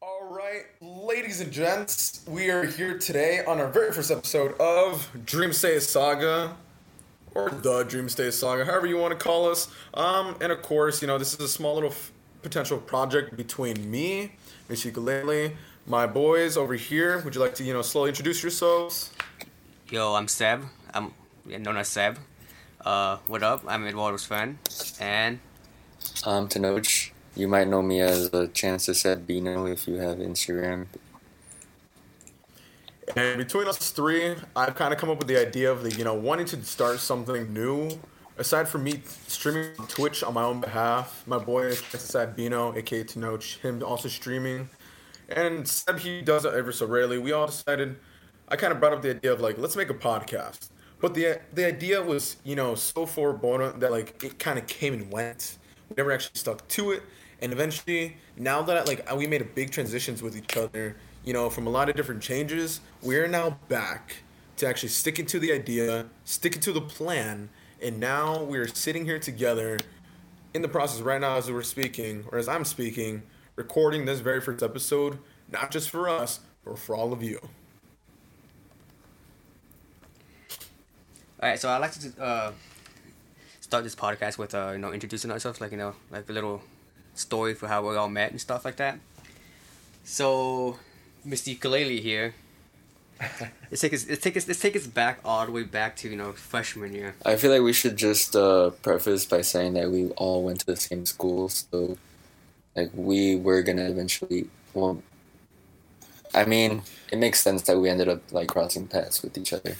All right, ladies and gents, we are here today on our very first episode of Dreamstay Saga, or the Dreamstay Saga, however you want to call us. And of course, you know, this is a small little potential project between me, Mishika Laili, my boys over here. Would you like to, you know, slowly introduce yourselves? Yo, I'm Seb. I'm known as Seb. What up? I'm Eduardo's friend. And I'm Tenoch. You might know me as Chancesad Sabino if you have Instagram. And between us three, I've kind of come up with the idea of, wanting to start something new. Aside from me streaming on Twitch on my own behalf, my boy Chancesad Sabino, a.k.a. Tenoch, him also streaming. And Seb, he does it ever so rarely. We all decided, I kind of brought up the idea of, let's make a podcast. But the idea was, so far born that, it kind of came and went. We never actually stuck to it. And eventually, now that we made a big transitions with each other, from a lot of different changes, we're now back to actually sticking to the idea, sticking to the plan, and now we're sitting here together in the process right now as we're speaking, or as I'm speaking, recording this very first episode, not just for us, but for all of you. All right, so I'd like to start this podcast with, introducing ourselves, a little story for how we all met and stuff like that. So, Mr. Ukulele here. Let's take us back all the way back to freshman year. I feel like we should just preface by saying that we all went to the same school, so we were gonna eventually. Well, I mean, it makes sense that we ended up crossing paths with each other.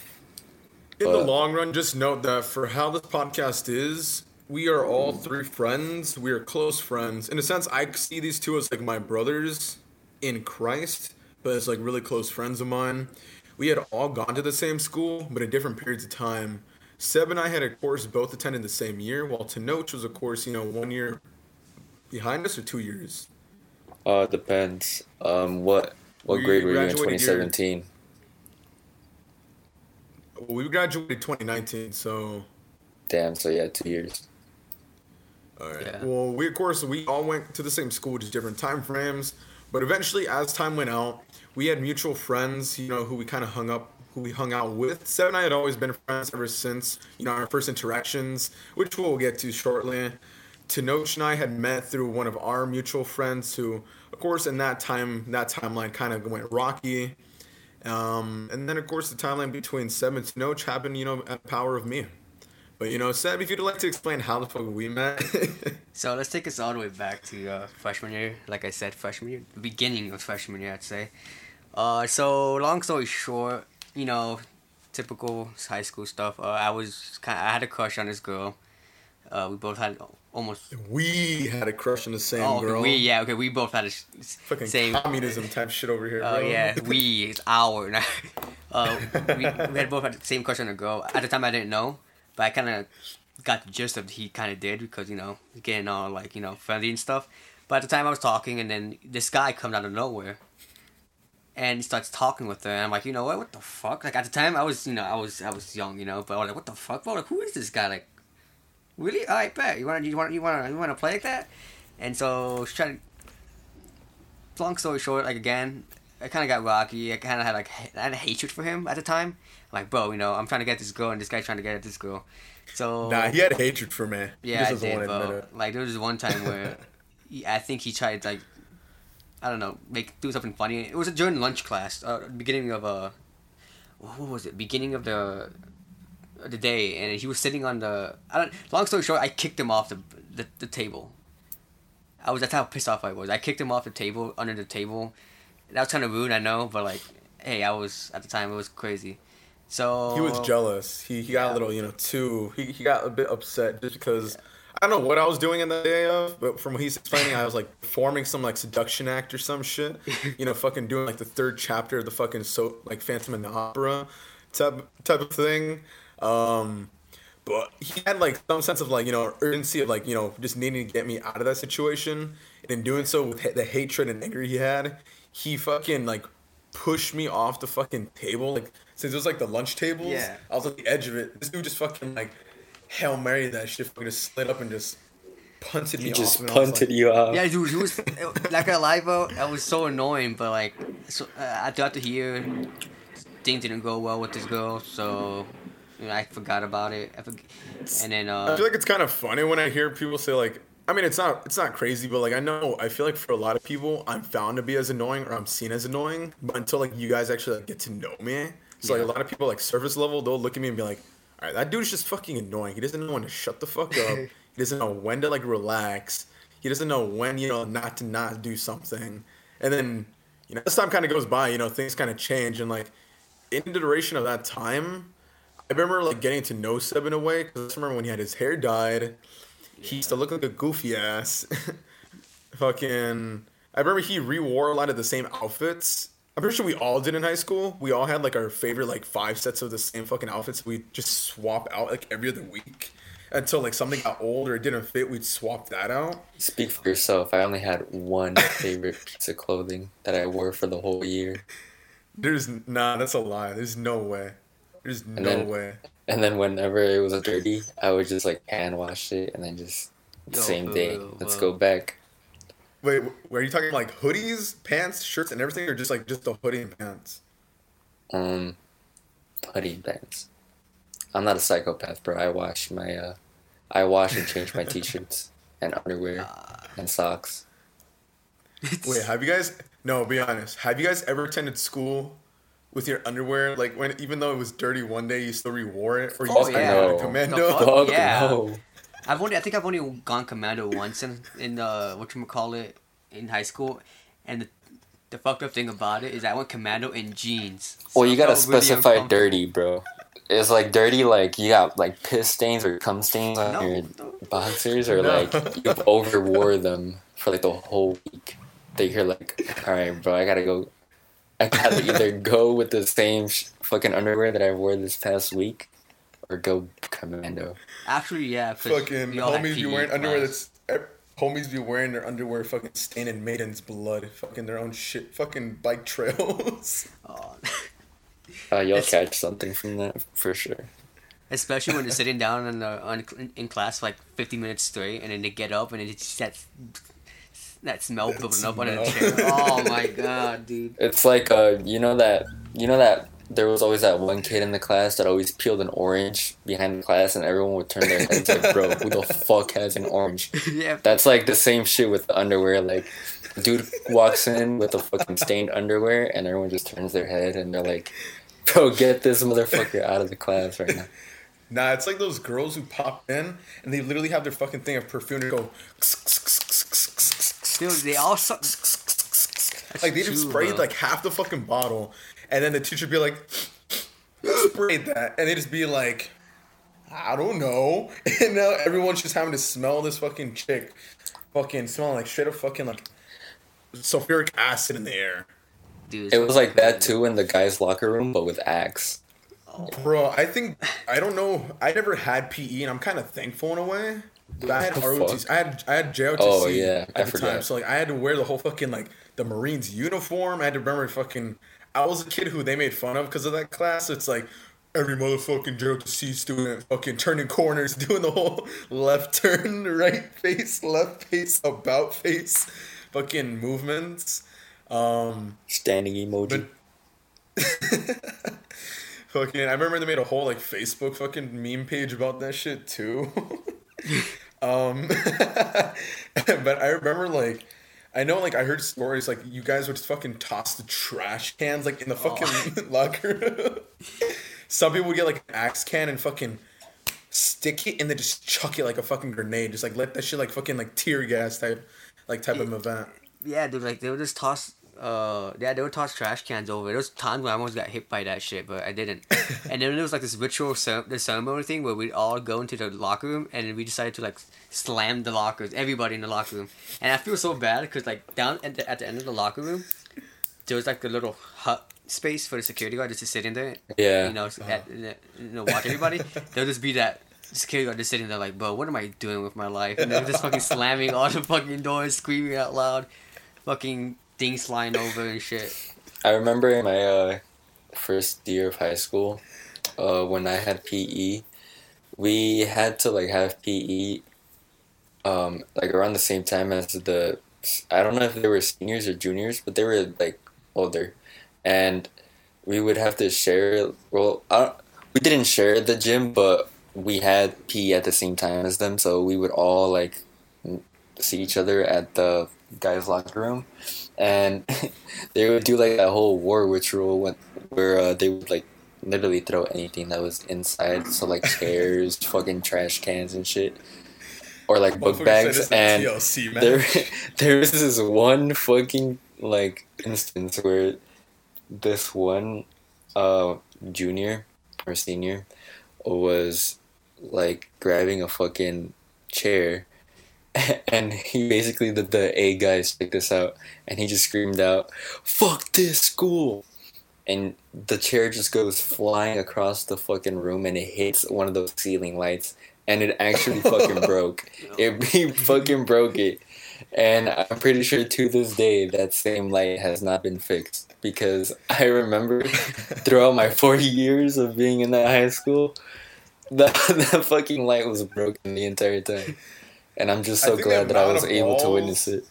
In the long run, just note that for how this podcast is. We are all three friends. We are close friends. In a sense, I see these two as my brothers in Christ, but as really close friends of mine. We had all gone to the same school, but at different periods of time. Seb and I had, of course, both attended the same year, while Tenoch was, of course, 1 year behind us or 2 years? Depends. What grade were you in 2017? We graduated 2019, so... Damn, so yeah, 2 years. All right. Yeah. Well, we all went to the same school, just different time frames. But eventually, as time went out, we had mutual friends, who we kind of who we hung out with. Seb and I had always been friends ever since, our first interactions, which we'll get to shortly. Tenoch and I had met through one of our mutual friends who, of course, in that timeline kind of went rocky. And then, of course, the timeline between Seb and Tenoch happened, at the power of me. But, Seb, if you'd like to explain how the fuck we met. So let's take us all the way back to freshman year. Like I said, freshman year. The beginning of freshman year, I'd say. So long story short, typical high school stuff. I had a crush on this girl. We had a crush on the same girl. We both had the fucking same... communism type shit over here, bro. Yeah, it's our. We had both had the same crush on a girl. At the time, I didn't know. But I kind of got the gist of he kind of did because, getting all, friendly and stuff. But at the time I was talking, and then this guy comes out of nowhere and he starts talking with her. And I'm like, you know what the fuck? At the time I was young, but I was like, what the fuck, bro? Who is this guy? Really? All right, bet. You want to play like that? And so, long story short, again, I kind of got rocky. I kind of had, I had a hatred for him at the time. Bro, I'm trying to get this girl, and this guy's trying to get at this girl. So... Nah, he had hatred for me. Yeah, I did, bro. There was one time where I think he tried, do something funny. It was during lunch class, beginning of, what was it? Beginning of the day, and he was sitting on the... long story short, I kicked him off the table. That's how pissed off I was. I kicked him off the table, under the table. That was kind of rude, I know, but, hey, at the time, it was crazy. So he was jealous. He got a little, too. He got a bit upset just because I don't know what I was doing in the day of, but from what he's explaining, I was performing some seduction act or some shit. Fucking doing the third chapter of the fucking Phantom of the Opera type of thing. But he had some sense of urgency of just needing to get me out of that situation, and in doing so with the hatred and anger he had, he fucking pushed me off the fucking table since it was the lunch tables, yeah. I was at the edge of it. This dude just fucking Hail Mary that shit, fucking just slid up and just punted me off. He just punted you off. Yeah, dude, he was like a live vote. That was so annoying, but like, so I thought to hear things didn't go well with this girl, so you know, I forgot about it. And then I feel like it's kind of funny when I hear people say like, I mean, it's not crazy, but like I feel like for a lot of people, I'm found to be as annoying or I'm seen as annoying, but until like you guys actually like, get to know me, so like a lot of people like surface level, they'll look at me and be like, all right, that dude's just fucking annoying. He doesn't know when to shut the fuck up. He doesn't know when to like relax. He doesn't know when, you know, not to do something. And then, you know, as time kind of goes by, you know, things kind of change. And like in the duration of that time, I remember like getting to know Seb in a way, because I just remember when he had his hair dyed, he used to look like a goofy ass. Fucking, I remember he re-wore a lot of the same outfits. I'm pretty sure we all did in high school. We all had like our favorite like 5 sets of the same fucking outfits. We just swap out like every other week until like something got old or it didn't fit. We'd swap that out. Speak for yourself. I only had one favorite piece of clothing that I wore for the whole year. That's a lie. There's no way. And then whenever it was dirty, I would just like hand wash it and then just day. Let's go back. Wait, were you talking like hoodies, pants, shirts, and everything, or just the hoodie and pants? Hoodie and pants. I'm not a psychopath, bro. I wash and change my t-shirts and underwear and socks. Wait, be honest. Have you guys ever attended school with your underwear? Like, when, even though it was dirty one day, you still re-wore it? Or you just got a commando? I think I've only gone commando once in high school, and the fucked up thing about it is I went commando in jeans. So you gotta specify really dirty, bro. It's like dirty, like you got like piss stains or cum stains on your boxers, or like you overwore them for like the whole week. That you're like, all right, bro, I gotta either go with the same fucking underwear that I wore this past week, or go commando. Actually, yeah. Fucking homies be wearing underwear homies be wearing their underwear fucking stained in maiden's blood. Fucking their own shit. Fucking bike trails. Oh. You'll catch something from that for sure. Especially when they're sitting down in class for like 50 minutes straight, and then they get up and it's just that smell building up on a chair. Oh my god, dude. It's like you know that. There was always that one kid in the class that always peeled an orange behind the class, and everyone would turn their heads like, bro, who the fuck has an orange? Yeah. That's like the same shit with the underwear. Like, dude walks in with a fucking stained underwear, and everyone just turns their head, and they're like, bro, get this motherfucker out of the class right now. Nah, it's like those girls who pop in, and they literally have their fucking thing of perfume and go... Dude, they all suck. Like, they just sprayed like half the fucking bottle. And then the teacher would be like, sprayed that. And they'd just be like, I don't know. And now everyone's just having to smell this fucking chick. Fucking smelling like straight up fucking like sulfuric acid in the air. Dude, it was like that too in the guys' locker room, but with Axe. Oh. Bro, I don't know. I never had PE, and I'm kind of thankful in a way. But I had ROTC. I had JROTC time. So like I had to wear the whole fucking like the Marines uniform. I had to remember fucking... I was a kid who they made fun of because of that class. It's like every motherfucking JROTC student fucking turning corners, doing the whole left turn, right face, left face, about face fucking movements. Standing emoji. Fucking, I remember they made a whole like Facebook fucking meme page about that shit too. But I remember like... I know, like, I heard stories, like, you guys would fucking toss the trash cans, like, in the fucking locker. Some people would get, like, an Axe can and fucking stick it and then just chuck it like a fucking grenade. Just, like, let that shit, like, fucking, like, tear gas type of event. Yeah, dude, like, they would just toss, they would toss trash cans over. There was times when I almost got hit by that shit, but I didn't. And then there was, like, this ritual ceremony thing where we'd all go into the locker room and we decided to, like... slammed the lockers, everybody in the locker room. And I feel so bad because, like, down at the end of the locker room, there was, like, a little hut space for the security guard just to sit in there. Yeah. You know, watch everybody. There'll just be that security guard just sitting there like, bro, what am I doing with my life? And they're just fucking slamming all the fucking doors, screaming out loud, fucking things flying over and shit. I remember in my first year of high school, when I had PE, we had to, like, have PE like around the same time as the, I don't know if they were seniors or juniors, but they were like older, and we would have to share. Well, we didn't share the gym, but we had PE at the same time as them, so we would all like see each other at the guys' locker room, and they would do like that whole war ritual where they would like literally throw anything that was inside, so like chairs, fucking trash cans and shit, or like book bags. And TLC, there was this one fucking like instance where this one junior or senior was like grabbing a fucking chair, and he basically did the A guys check this out, and he just screamed out, "Fuck this school!" And the chair just goes flying across the fucking room, and it hits one of those ceiling lights, and it actually fucking broke. He fucking broke it. And I'm pretty sure to this day that same light has not been fixed, because I remember throughout my 40 years of being in that high school, that fucking light was broken the entire time. And I'm just so glad that I was able to witness it.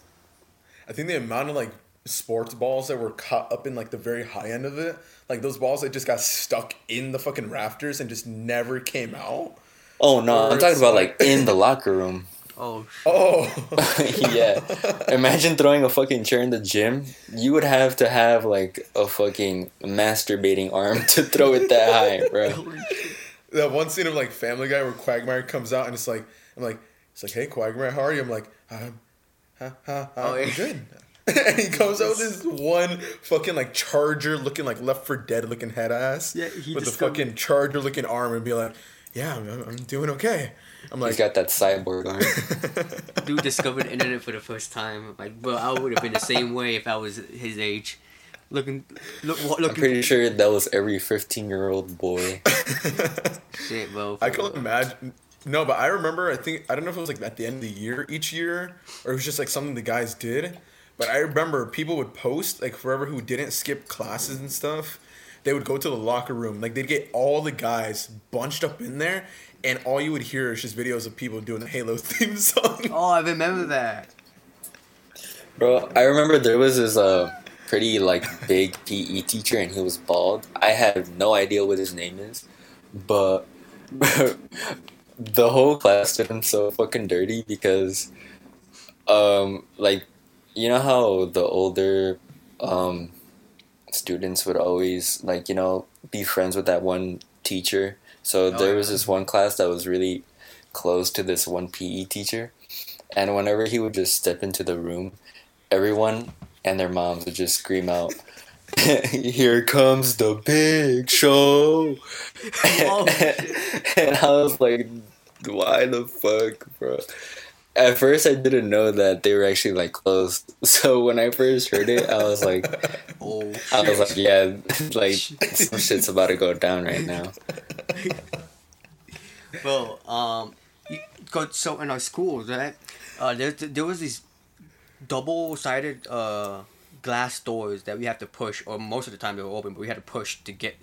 I think the amount of like sports balls that were caught up in like the very high end of it, like those balls that just got stuck in the fucking rafters and just never came out. Oh no, I'm talking about like in the locker room. Oh shit. Oh. Yeah. Imagine throwing a fucking chair in the gym. You would have to have like a fucking masturbating arm to throw it that high, bro. That one scene of like Family Guy where Quagmire comes out and it's like, it's like, "Hey Quagmire, how are you?" I'm like, I'm good. And he comes out with this one fucking like charger looking like Left 4 Dead looking head ass. Yeah, he with the fucking charger looking arm, and be like, "Yeah, I'm doing okay." I'm like, he's got that cyborg arm. Dude discovered internet for the first time. Like, bro, I would have been the same way if I was his age. Looking. I'm pretty sure that was every 15-year-old boy. Shit, bro. I can imagine. No, but I remember. I don't know if it was like at the end of the year each year, or it was just like something the guys did. But I remember people would post like forever who didn't skip classes and stuff. They would go to the locker room. Like, they'd get all the guys bunched up in there, and all you would hear is just videos of people doing the Halo theme song. Oh, I remember that. Bro, I remember there was this pretty, like, big PE teacher, and he was bald. I have no idea what his name is, but the whole class did him so fucking dirty because, like, you know how the older, students would always like, you know, be friends with that one teacher. So there was this one class that was really close to this one PE teacher, and whenever he would just step into the room, everyone and their moms would just scream out, "Here comes the big show!" And I was like, why the fuck, bro? At first, I didn't know that they were actually, like, close. So when I first heard it, I was like, "Oh!" I was like, yeah, like, some shit's about to go down right now. Well, so in our schools, right, there was these double-sided glass doors that we have to push, or most of the time they were open, but we had to push to get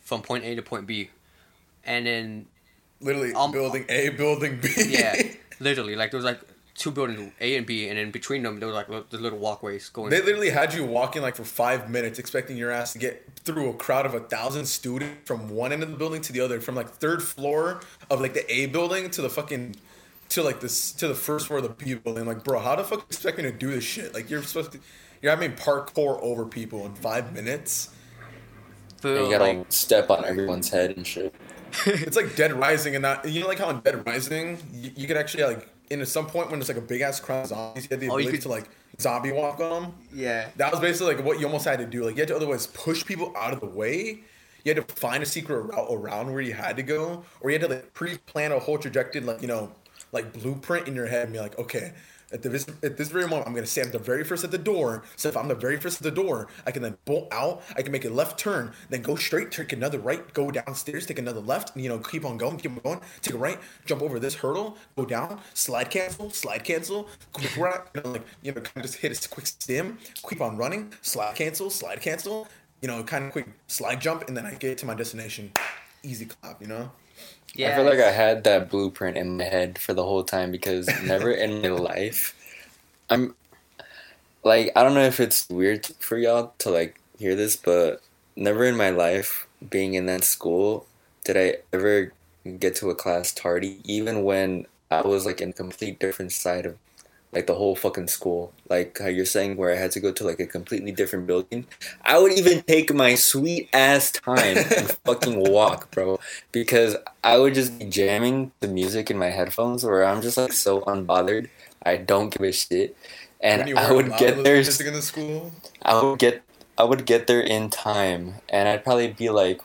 from point A to point B. And then... literally, building A, building B. Yeah. Literally, like, there was, like, two buildings, A and B, and in between them, there was, like, the little walkways going... They literally had you walking, like, for 5 minutes, expecting your ass to get through a crowd of 1,000 students from one end of the building to the other, from, like, third floor of, like, the A building to the fucking... to the first floor of the B building. Like, bro, how the fuck are you expecting to do this shit? Like, you're supposed to... You're having parkour over people in 5 minutes. But, you gotta, like, step on everyone's head and shit. It's like Dead Rising, and that, you know, like how in Dead Rising you could actually, like, in some point when there's like a big ass crowd of zombies, you had the ability to like zombie walk on them. Yeah, that was basically like what you almost had to do. Like, you had to otherwise push people out of the way. You had to find a secret route around where you had to go, or you had to like pre-plan a whole trajectory, like, you know, like blueprint in your head and be like, okay, at this very moment, I'm going to say I'm the very first at the door. So if I'm the very first at the door, I can then bolt out. I can make a left turn, then go straight, take another right, go downstairs, take another left, and, you know, keep on going, take a right, jump over this hurdle, go down, slide cancel, quick right, you know, like, you know, kind of just hit a quick stim, keep on running, slide cancel, you know, kind of quick slide jump, and then I get to my destination. easy clap, you know? Yeah, I feel like I had that blueprint in my head for the whole time because never in my life, I'm like, I don't know if it's weird for y'all to like hear this, but never in my life being in that school did I ever get to a class tardy, even when I was like in a complete different side of like the whole fucking school. Like how you're saying where I had to go to like a completely different building. I would even take my sweet ass time and fucking walk, bro. Because I would just be jamming the music in my headphones where I'm just like so unbothered. I don't give a shit. And I would get there. The school? I would get there in time and I'd probably be like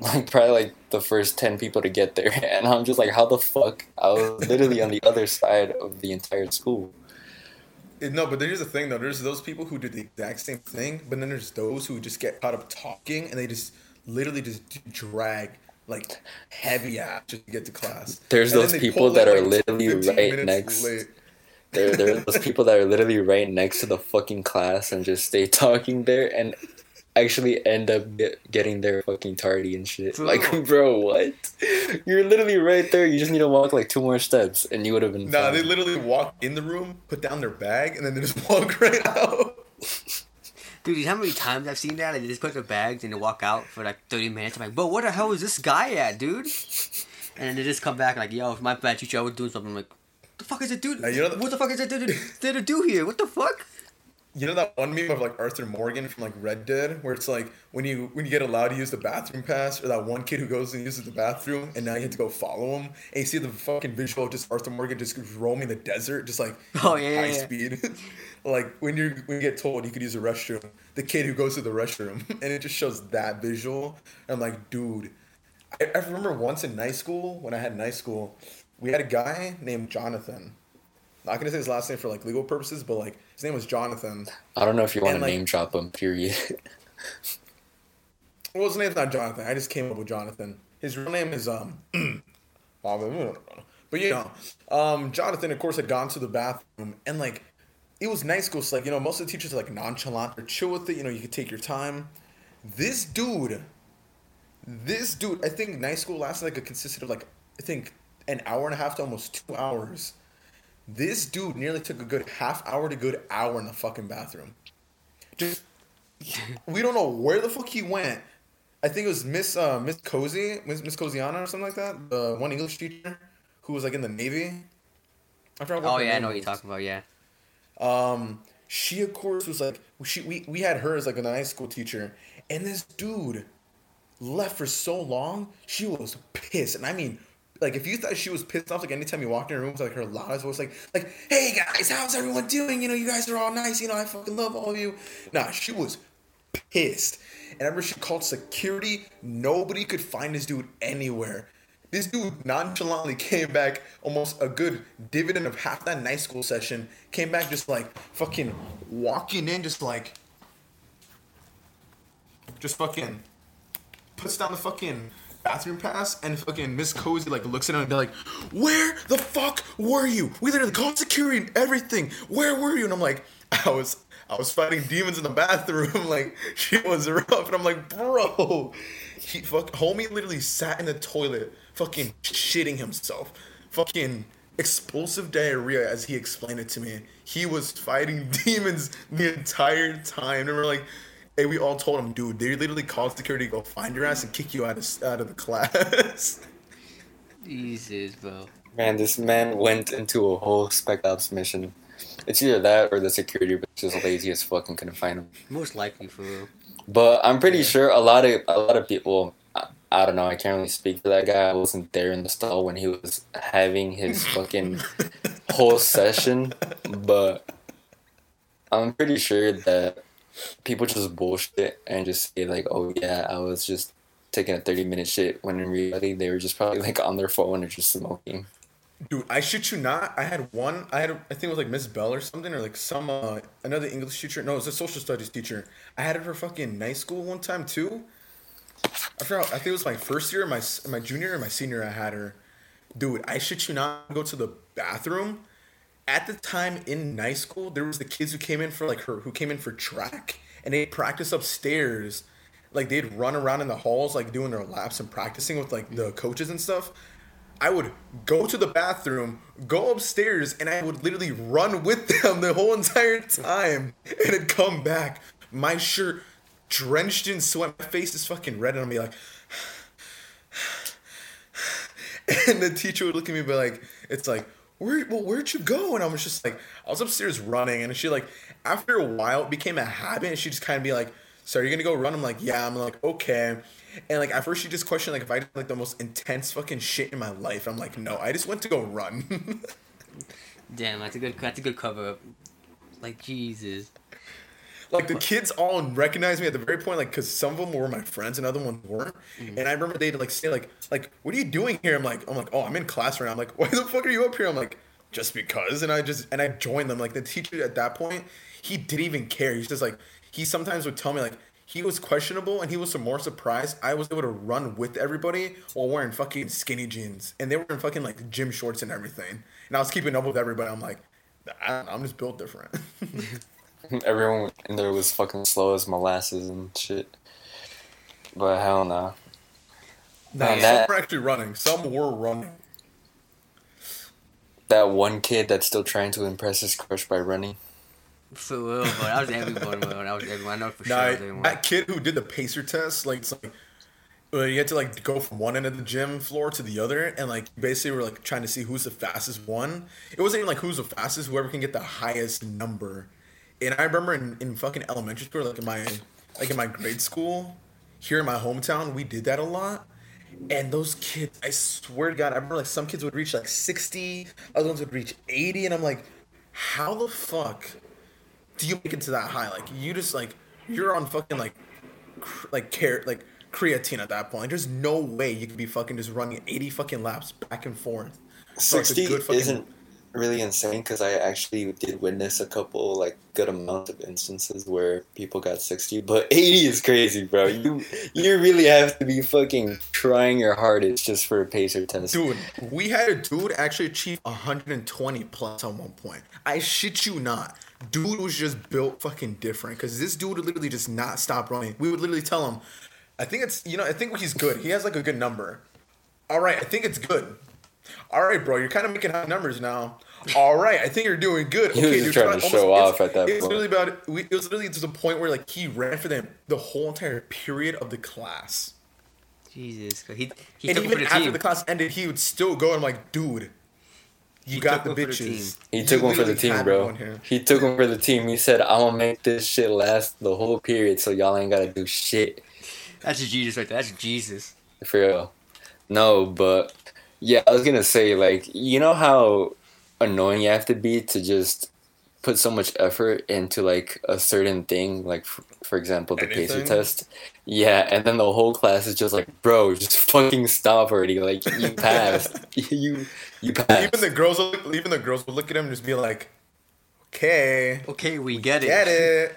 the first 10 people to get there, and I'm just like, how the fuck? I was literally on the other side of the entire school. No, but here's the thing though, there's those people who do the exact same thing, but then there's those who just get caught up talking and they just literally just drag like heavy ass just to get to class. There's those people that are literally right next there are those people that are literally right next to the fucking class and just stay talking there and actually end up getting there fucking tardy and shit. Like, bro, what? You're literally right there. You just need to walk like 2 more steps and you would have been fine. Nah, they literally walk in the room, put down their bag, and then they just walk right out. Dude, you know how many times I've seen that? Like, they just put their bags and they walk out for like 30 minutes. I'm like, bro, where the hell is this guy at, dude? And then they just come back like, yo, if my bad teacher, I was doing something. I'm like, the fuck is it, dude? What the fuck is it there to do here? What the fuck? You know that one meme of like Arthur Morgan from like Red Dead, where it's like when you get allowed to use the bathroom pass, or that one kid who goes and uses the bathroom, and now you have to go follow him, and you see the fucking visual of just Arthur Morgan just roaming the desert, just like speed. Like when you get told you could use the restroom, the kid who goes to the restroom, and it just shows that visual. And I'm like, dude, I remember once in night school when I had night school, we had a guy named Jonathan. Not gonna say his last name for like legal purposes, but like his name was Jonathan. I don't know if you want to name drop him. Period. Well, his name's not Jonathan. I just came up with Jonathan. His real name is but you know, Jonathan of course had gone to the bathroom, and like it was night school, so like you know most of the teachers are like nonchalant or chill with it. You know you could take your time. This dude. I think night school lasted like a consisted of like I think an hour and a half to almost 2 hours. This dude nearly took a good half hour to good hour in the fucking bathroom. Just, we don't know where the fuck he went. I think it was Miss Cozyana or something like that. The one English teacher who was like in the Navy. I know what you're talking about. Yeah. She of course was like we had her as like a high school teacher, and this dude left for so long. She was pissed, and I mean. Like, if you thought she was pissed off, like, anytime you walked in her room, it was, like, her loudest voice, like, hey, guys, how's everyone doing? You know, you guys are all nice. You know, I fucking love all of you. Nah, she was pissed. And I remember she called security. Nobody could find this dude anywhere. This dude nonchalantly came back almost a good dividend of half that night school session. Came back just, like, fucking walking in, just, like, just fucking puts down the fucking bathroom pass, and fucking Miss Cozy like looks at him and be like, where the fuck were you? We literally called security and everything. Where were you? And I'm like, I was fighting demons in the bathroom. Like, she was rough. And I'm like, bro, homie literally sat in the toilet fucking shitting himself. Fucking explosive diarrhea, as he explained it to me. He was fighting demons the entire time. And we're like, hey, we all told him, dude, they literally called security to go find your ass and kick you out of the class. Jesus, bro. Man, this man went into a whole Spec Ops mission. It's either that or the security, but just lazy as fuck and couldn't find him. Most likely, for real. But I'm pretty sure a lot of people, I don't know, I can't really speak for that guy. I wasn't there in the stall when he was having his fucking whole session, but I'm pretty sure that people just bullshit and just say like, oh yeah, I was just taking a 30-minute shit, when in reality they were just probably like on their phone or just smoking. Dude, I shit you not, I think it was like Miss Bell or something, or like some another English teacher. No, it was a social studies teacher. I had it for fucking night school one time too. I forgot. I think it was my first year, my junior or my senior. I had her. Dude, I shit you not, go to the bathroom. At the time in night school, there was the kids who came in for track, and they practiced upstairs. like they'd run around in the halls like doing their laps and practicing with like the coaches and stuff. I would go to the bathroom, go upstairs, and I would literally run with them the whole entire time. And I'd come back, my shirt drenched in sweat, my face is fucking red, and I'd be like, and the teacher would look at me and be like, it's like, where'd you go? And I was just like, I was upstairs running, and she like, after a while, it became a habit, and she'd just kind of be like, so are you gonna go run? I'm like, yeah. I'm like, okay. And like at first she just questioned like if I did like the most intense fucking shit in my life. I'm like, no, I just went to go run. Damn, that's a good cover up. Like Jesus. Like the kids all recognized me at the very point, like because some of them were my friends and other ones weren't. Mm-hmm. And I remember they'd like say like what are you doing here? I'm like, oh, I'm in class right now. I'm like, why the fuck are you up here? I'm like, just because. And I joined them. Like the teacher at that point, he didn't even care. He's just like, he sometimes would tell me like. He was questionable, and he was more surprised I was able to run with everybody while wearing fucking skinny jeans. And they were in fucking, like, gym shorts and everything. And I was keeping up with everybody. I'm like, I don't know, I'm just built different. Everyone in there was fucking slow as molasses and shit. But hell no. Nah, some were actually running. Some were running. That one kid that's still trying to impress his crush by running. For real, but I was everyone, bro. I know for sure. I was everyone. That kid who did the pacer test, like, it's like, you had to, like, go from one end of the gym floor to the other, and, like, basically we're, like, trying to see who's the fastest one. It wasn't even, like, who's the fastest, whoever can get the highest number. And I remember in fucking elementary school, like, in my grade school, here in my hometown, we did that a lot. And those kids, I swear to God, I remember, like, some kids would reach, like, 60, other ones would reach 80, and I'm like, how the fuck... do you make it to that high? Like, you just, like, you're on fucking, like creatine at that point. Like, there's no way you could be fucking just running 80 fucking laps back and forth. 60 isn't really insane, because I actually did witness a couple, like, good amounts of instances where people got 60, but 80 is crazy, bro. You really have to be fucking trying your hardest just for a pacer test. Dude, we had a dude actually achieve 120 plus at one point. I shit you not. Dude was just built fucking different, because this dude would literally just not stop running. We would literally tell him, I think he's good. He has like a good number. All right, I think it's good. All right, bro, you're kind of making high numbers now. All right, I think you're doing good. He was just trying to show off at that point. It was literally to the point where like he ran for them the whole entire period of the class. Jesus, he and even after the class ended, he would still go. And I'm like, dude. You got the bitches. He took one for the team, bro. He took one for the team. He said, I'm going to make this shit last the whole period so y'all ain't got to do shit. That's Jesus right there. That's Jesus. For real. No, but, yeah, I was going to say, like, you know how annoying you have to be to just put so much effort into, like, a certain thing? Like, for example, the pacer test. Yeah, and then the whole class is just like, bro, just fucking stop already. Like, you passed. You passed. Even the girls would look at him and just be like, okay. Okay, we get it.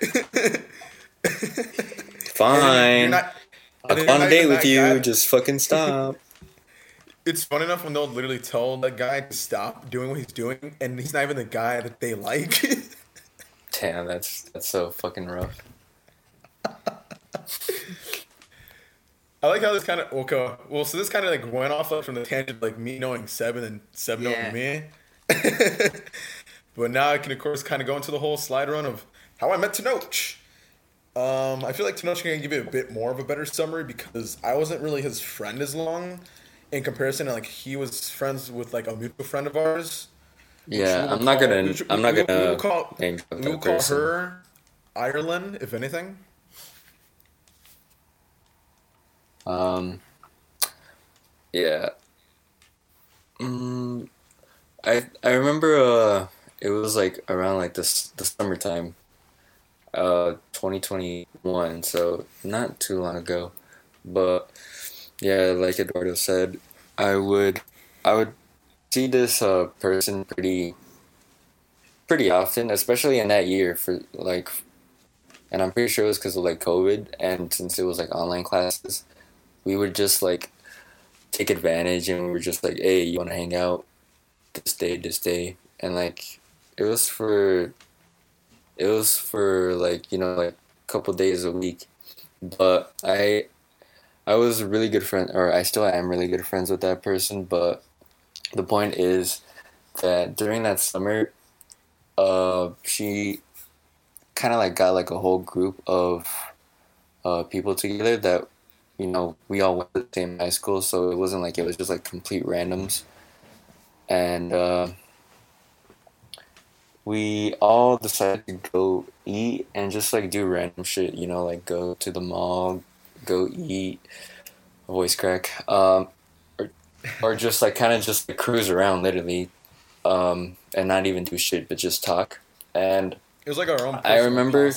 Fine. I want a date with you. Guy. Just fucking stop. It's fun enough when they'll literally tell that guy to stop doing what he's doing, and he's not even the guy that they like. Damn, that's so fucking rough. I like how this kind of okay. Well, so this kind of like went off like, from the tangent, like me knowing Seb and Seb knowing me. But now I can of course kind of go into the whole slide run of how I met Tenoch. I feel like Tenoch can give you a bit more of a better summary because I wasn't really his friend as long, in comparison to like he was friends with like a mutual friend of ours. Yeah, we will call her Ireland, if anything. Yeah. I remember it was like around like the summertime, 2021, so not too long ago, but yeah, like Eduardo said, I would see this person pretty often, especially in that year for like, and I'm pretty sure it was because of like COVID and since it was like online classes. We would just, like, take advantage, and we were just like, hey, you want to hang out this day. And, like, it was for, like, you know, like, a couple days a week. But I was really good friend, or I still am really good friends with that person. But the point is that during that summer, she kind of like got like a whole group of people together that, you know, we all went to the same high school, so it wasn't like it was just like complete randoms. And we all decided to go eat and just like do random shit, you know, like go to the mall, go eat, voice crack, or just like kind of just like cruise around literally, and not even do shit but just talk. And it was like our own. I remember.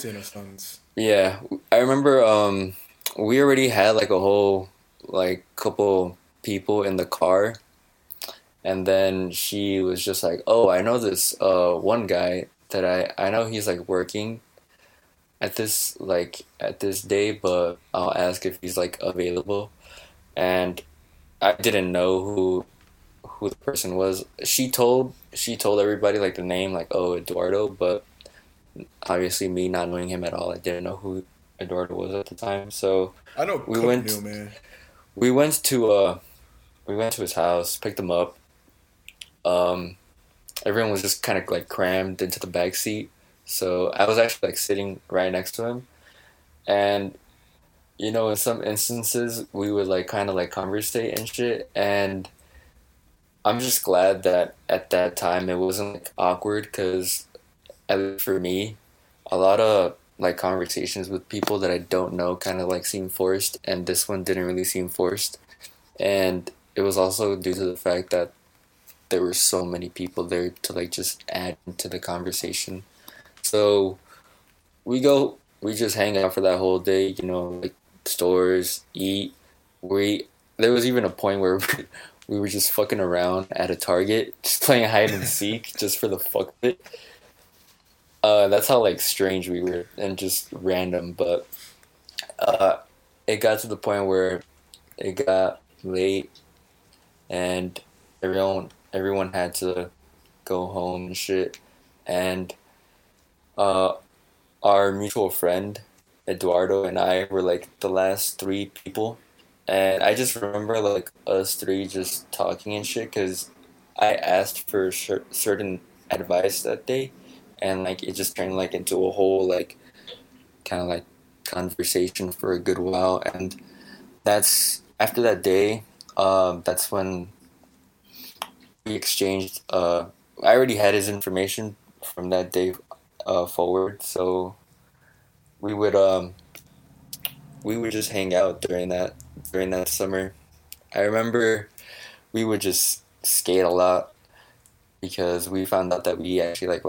Yeah, I remember. We already had like a whole like couple people in the car. And then she was just like, oh, I know this one guy that I know he's like working at this day, but I'll ask if he's like available. And I didn't know who the person was. She told everybody like the name, like, oh, Eduardo, but obviously me not knowing him at all, I didn't know who Eduardo was at the time. So I know we went to his house, picked him up. Everyone was just kind of like crammed into the back seat, so I was actually like sitting right next to him. And you know, in some instances we would like kind of like conversate and shit, and I'm just glad that at that time it wasn't like awkward, because at least for me, a lot of like conversations with people that I don't know kind of like seem forced, and this one didn't really seem forced. And it was also due to the fact that there were so many people there to like just add to the conversation. So we just hang out for that whole day, you know, like stores, eat. There was even a point where we were just fucking around at a Target, just playing hide and seek just for the fuck of it. That's how like strange we were and just random. But it got to the point where it got late and everyone had to go home and shit. And our mutual friend Eduardo and I were like the last three people, and I just remember like us three just talking and shit, because I asked for certain advice that day, and like it just turned like into a whole like kind of like conversation for a good while. And that's after that day, that's when we exchanged, I already had his information from that day forward, so we would just hang out during that summer. I remember we would just skate a lot, because we found out that we actually like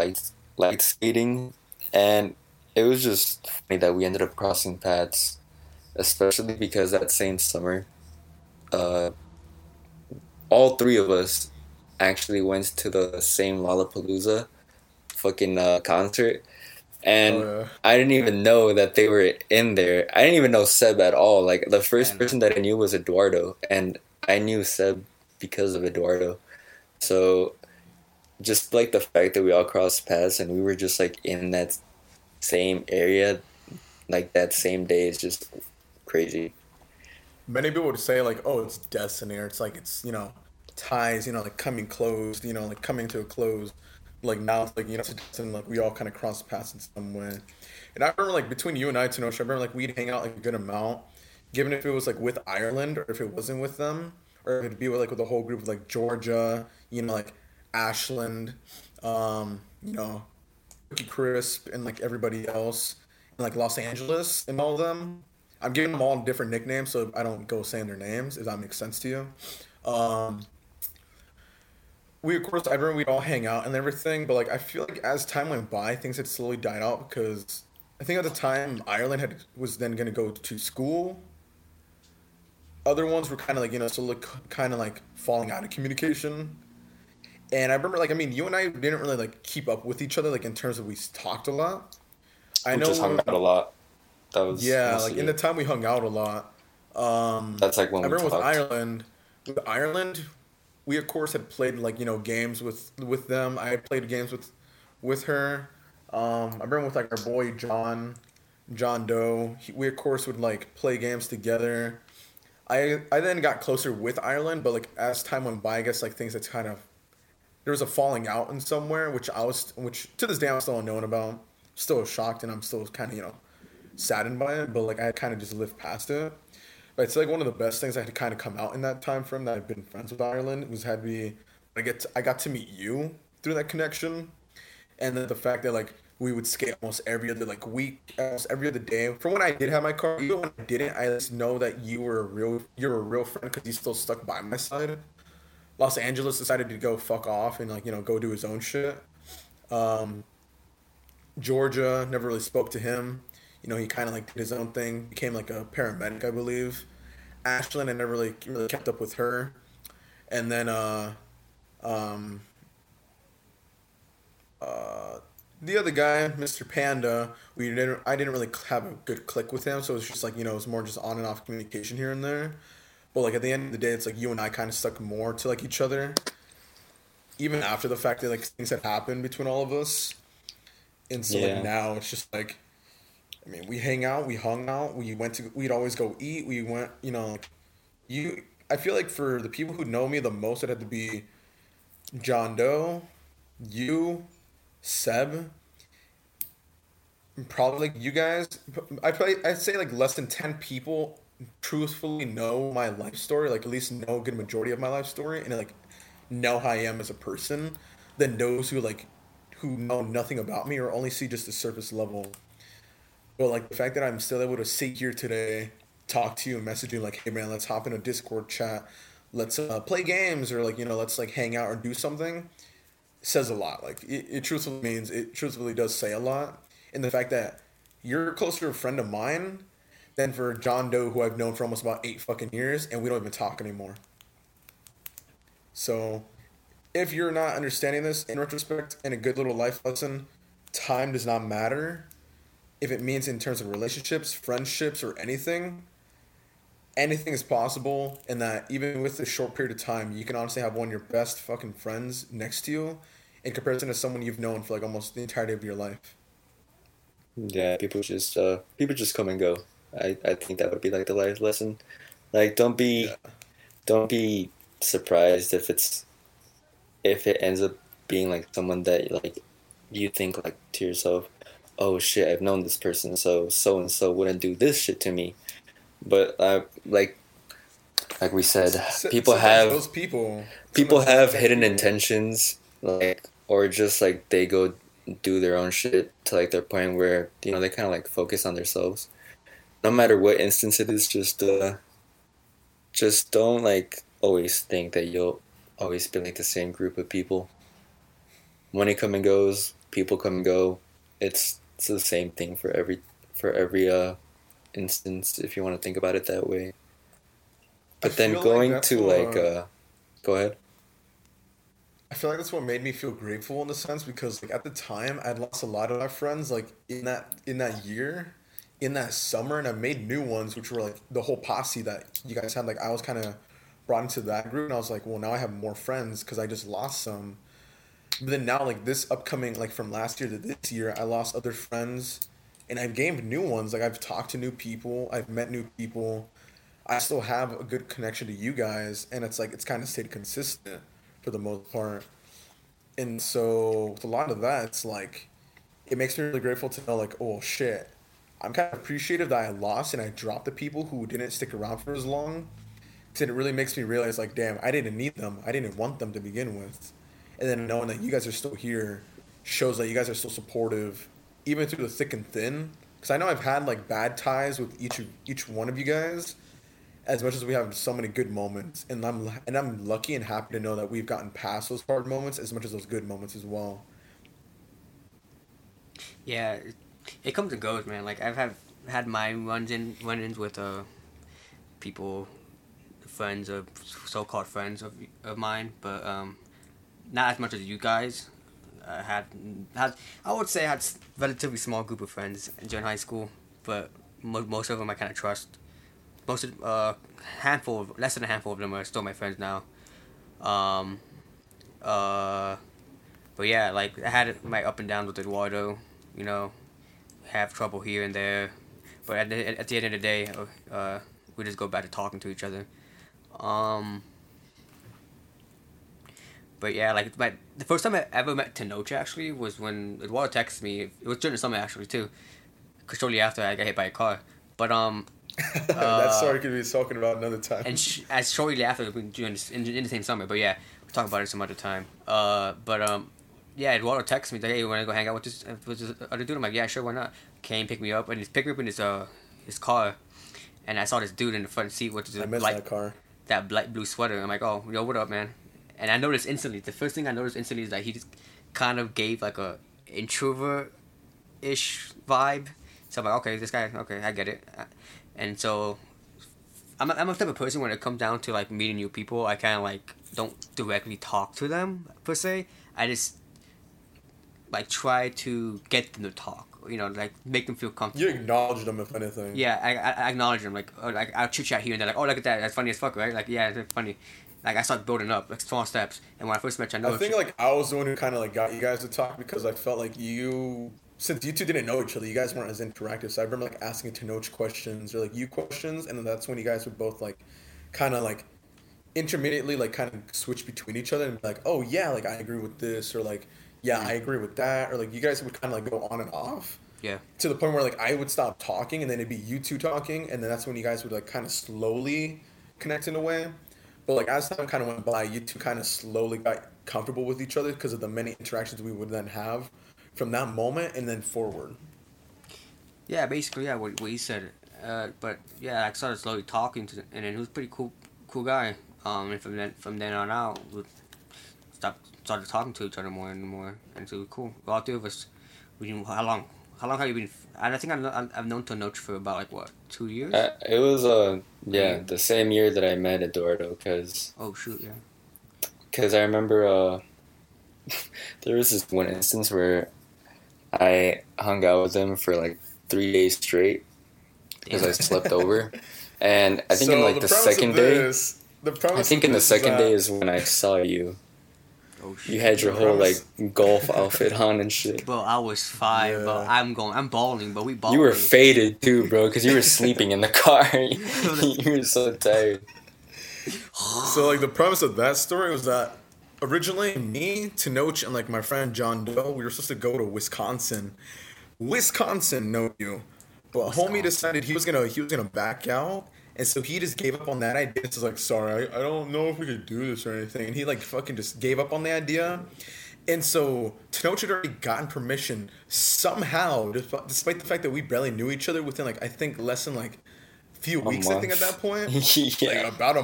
liked skating, and it was just funny that we ended up crossing paths, especially because that same summer, all three of us actually went to the same Lollapalooza fucking concert. And oh, yeah. I didn't even know that they were in there. I didn't even know Seb at all. Like, the first person that I knew was Eduardo, and I knew Seb because of Eduardo. So just like the fact that we all crossed paths and we were just like in that same area like that same day is just crazy. Many people would say like, oh, it's destiny, or it's like, it's, you know, ties, you know, like coming to a close, like now it's like, you know, it's destiny, like we all kind of cross paths in some way. And I remember like between you and I, Tenoch, I remember like we'd hang out like a good amount, given if it was like with Ireland, or if it wasn't with them, or it'd be with, like with the whole group of like Georgia, you know, like Ashland, you know, Cookie Crisp, and like everybody else, and like Los Angeles and all of them. I'm giving them all different nicknames, so I don't go saying their names, if that makes sense to you. We, of course, I remember we'd all hang out and everything, but like I feel like as time went by, things had slowly died out, because I think at the time Ireland was then going to go to school. Other ones were kind of like, you know, so kind of like falling out of communication. And I remember, like, I mean, you and I didn't really like keep up with each other, like in terms of we talked a lot. We just hung out a lot. That was mostly, like in the time we hung out a lot. That's like when I remember talked. With Ireland, we of course had played like, you know, games with them. I had played games with her. I remember with like our boy John John Doe. We of course would like play games together. I then got closer with Ireland, but like as time went by, I guess like things that's kind of there was a falling out in somewhere, which to this day I'm still unknown about. Still shocked, and I'm still kind of, you know, saddened by it. But like I kind of just lived past it. But it's like one of the best things I had to kind of come out in that time frame that I've been friends with Ireland was had to be I got to meet you through that connection, and then the fact that like we would skate almost every other like week, almost every other day. From when I did have my car, even when I didn't, I just know that you were a real friend because you still stuck by my side. Los Angeles decided to go fuck off and like, you know, go do his own shit. Georgia, never really spoke to him. You know, he kind of like did his own thing, became like a paramedic, I believe. Ashlyn, I never really kept up with her. And then the other guy, Mr. Panda, I didn't really have a good click with him, so it's just like, you know, it's more just on and off communication here and there. But like at the end of the day, it's like you and I kind of stuck more to like each other, even after the fact that like things had happened between all of us. And so like now it's just like, I mean, we hang out, we hung out, we'd always go eat, we went, you know, I feel like for the people who know me the most, it had to be John Doe, you, Seb, probably like you guys. I'd say like less than 10 people truthfully know my life story, like at least know a good majority of my life story, and like know how I am as a person, than those who like who know nothing about me or only see just the surface level. But like the fact that I'm still able to sit here today, talk to you and message you like, hey man, let's hop in a Discord chat, let's play games, or like, you know, let's like hang out or do something, says a lot. Like it truthfully does say a lot. And the fact that you're closer to a friend of mine than for John Doe, who I've known for almost about 8 fucking years, and we don't even talk anymore. So if you're not understanding this in retrospect and a good little life lesson, time does not matter. If it means in terms of relationships, friendships, or anything is possible, and that even with a short period of time, you can honestly have one of your best fucking friends next to you in comparison to someone you've known for like almost the entirety of your life. Yeah, people just come and go. I think that would be like the life lesson. Like don't be surprised if it ends up being like someone that like you think like to yourself, oh shit, I've known this person, so and so wouldn't do this shit to me. But like we said, people have hidden intentions, like, or just like they go do their own shit to like their point where, you know, they kind of like focus on themselves. No matter what instance it is, just don't like always think that you'll always be like the same group of people. Money come and goes, people come and go. It's the same thing for every instance, if you want to think about it that way. But then go ahead. I feel like that's what made me feel grateful in a sense, because like at the time I'd lost a lot of my friends like in that year, in that summer, and I made new ones, which were like the whole posse that you guys had. Like I was kind of brought into that group, and I was like, well, now I have more friends because I just lost some. But then now, like this upcoming, like from last year to this year, I lost other friends, and I've gained new ones. Like I've talked to new people, I've met new people. I still have a good connection to you guys, and it's like it's kind of stayed consistent for the most part. And so with a lot of that, it's like it makes me really grateful to know, like, oh shit, I'm kind of appreciative that I lost and I dropped the people who didn't stick around for as long, because it really makes me realize, like, damn, I didn't need them, I didn't want them to begin with. And then knowing that you guys are still here shows that you guys are still supportive, even through the thick and thin. Because I know I've had like bad ties with each one of you guys, as much as we have so many good moments. And I'm lucky and happy to know that we've gotten past those hard moments as much as those good moments as well. Yeah, it comes and goes, man. Like I've had my run-ins with people, friends of so-called friends of mine, but not as much as you guys. I would say I had relatively small group of friends during high school, but most of them I kind of trust. Less than a handful of them are still my friends now. But yeah, like I had my up and downs with Eduardo, you know, have trouble here and there, but at the end of the day, we just go back to talking to each other. But yeah, like the first time I ever met Tenoch actually was when Eduardo texted me. It was during the summer actually too, because shortly after I got hit by a car. But that story could be talking about another time. And as shortly after during the same summer. But yeah, we'll talk about it some other time. Yeah, Eduardo texted me like, "Hey, you wanna go hang out with this other dude?" I'm like, "Yeah, sure, why not?" Came, picked me up, and he picked me up in his car, and I saw this dude in the front seat with that light blue sweater. I'm like, "Oh, yo, what up, man?" And I noticed instantly. The first thing I noticed instantly is that he just kind of gave like a introvert-ish vibe. So I'm like, okay, this guy, okay, I get it. And so I'm a type of person when it comes down to like meeting new people, I kind of like don't directly talk to them per se. I just like try to get them to talk. You know, like make them feel comfortable. You acknowledge them if anything. Yeah, I acknowledge them. Like I'll chit chat here and they're like, oh, look at that, that's funny as fuck, right? Like yeah, that's funny. Like, I started building up, like, small steps. And when I first met you, I think, like, I was the one who kind of, like, got you guys to talk because I felt like since you two didn't know each other, you guys weren't as interactive. So I remember, like, asking Tenoch questions or, like, you questions. And then that's when you guys would both, like, kind of, like, intermittently, like, kind of switch between each other and be like, oh, yeah, like, I agree with this or, like, yeah, I agree with that. Or, like, you guys would kind of, like, go on and off. Yeah. To the point where, like, I would stop talking and then it'd be you two talking. And then that's when you guys would, like, kind of slowly connect in a way. But, like, as time kind of went by, you two kind of slowly got comfortable with each other because of the many interactions we would then have from that moment and then forward. Yeah, basically, yeah, what you said. But, yeah, I started slowly talking to him, and then he was a pretty cool guy. And from then on out, we started talking to each other more and more. And so it was cool. All three of us, we knew how long have you been... I think I've known Tenoch for about, like, what, 2 years? It was, yeah, the same year that I met Eduardo, because... Oh, shoot, yeah. Because I remember there was this one instance where I hung out with him for, like, 3 days straight, because I slept over. And I think the second day is when I saw you. Oh, shit. You had your whole, like, golf outfit on and shit. Bro, I was fine, yeah. Bro. I'm balling, but we balling. You were faded, too, bro, because you were sleeping in the car. You were so tired. So, like, the premise of that story was that originally me, Tenoch, and, like, my friend John Doe, we were supposed to go to Wisconsin. But homie decided he was gonna back out. And so he just gave up on that idea. He's like, sorry, I don't know if we could do this or anything. And he, like, fucking just gave up on the idea. And so Tenoch had already gotten permission somehow, despite the fact that we barely knew each other within, like, I think less than, like, few weeks, I think, at that point. Yeah. Like, about a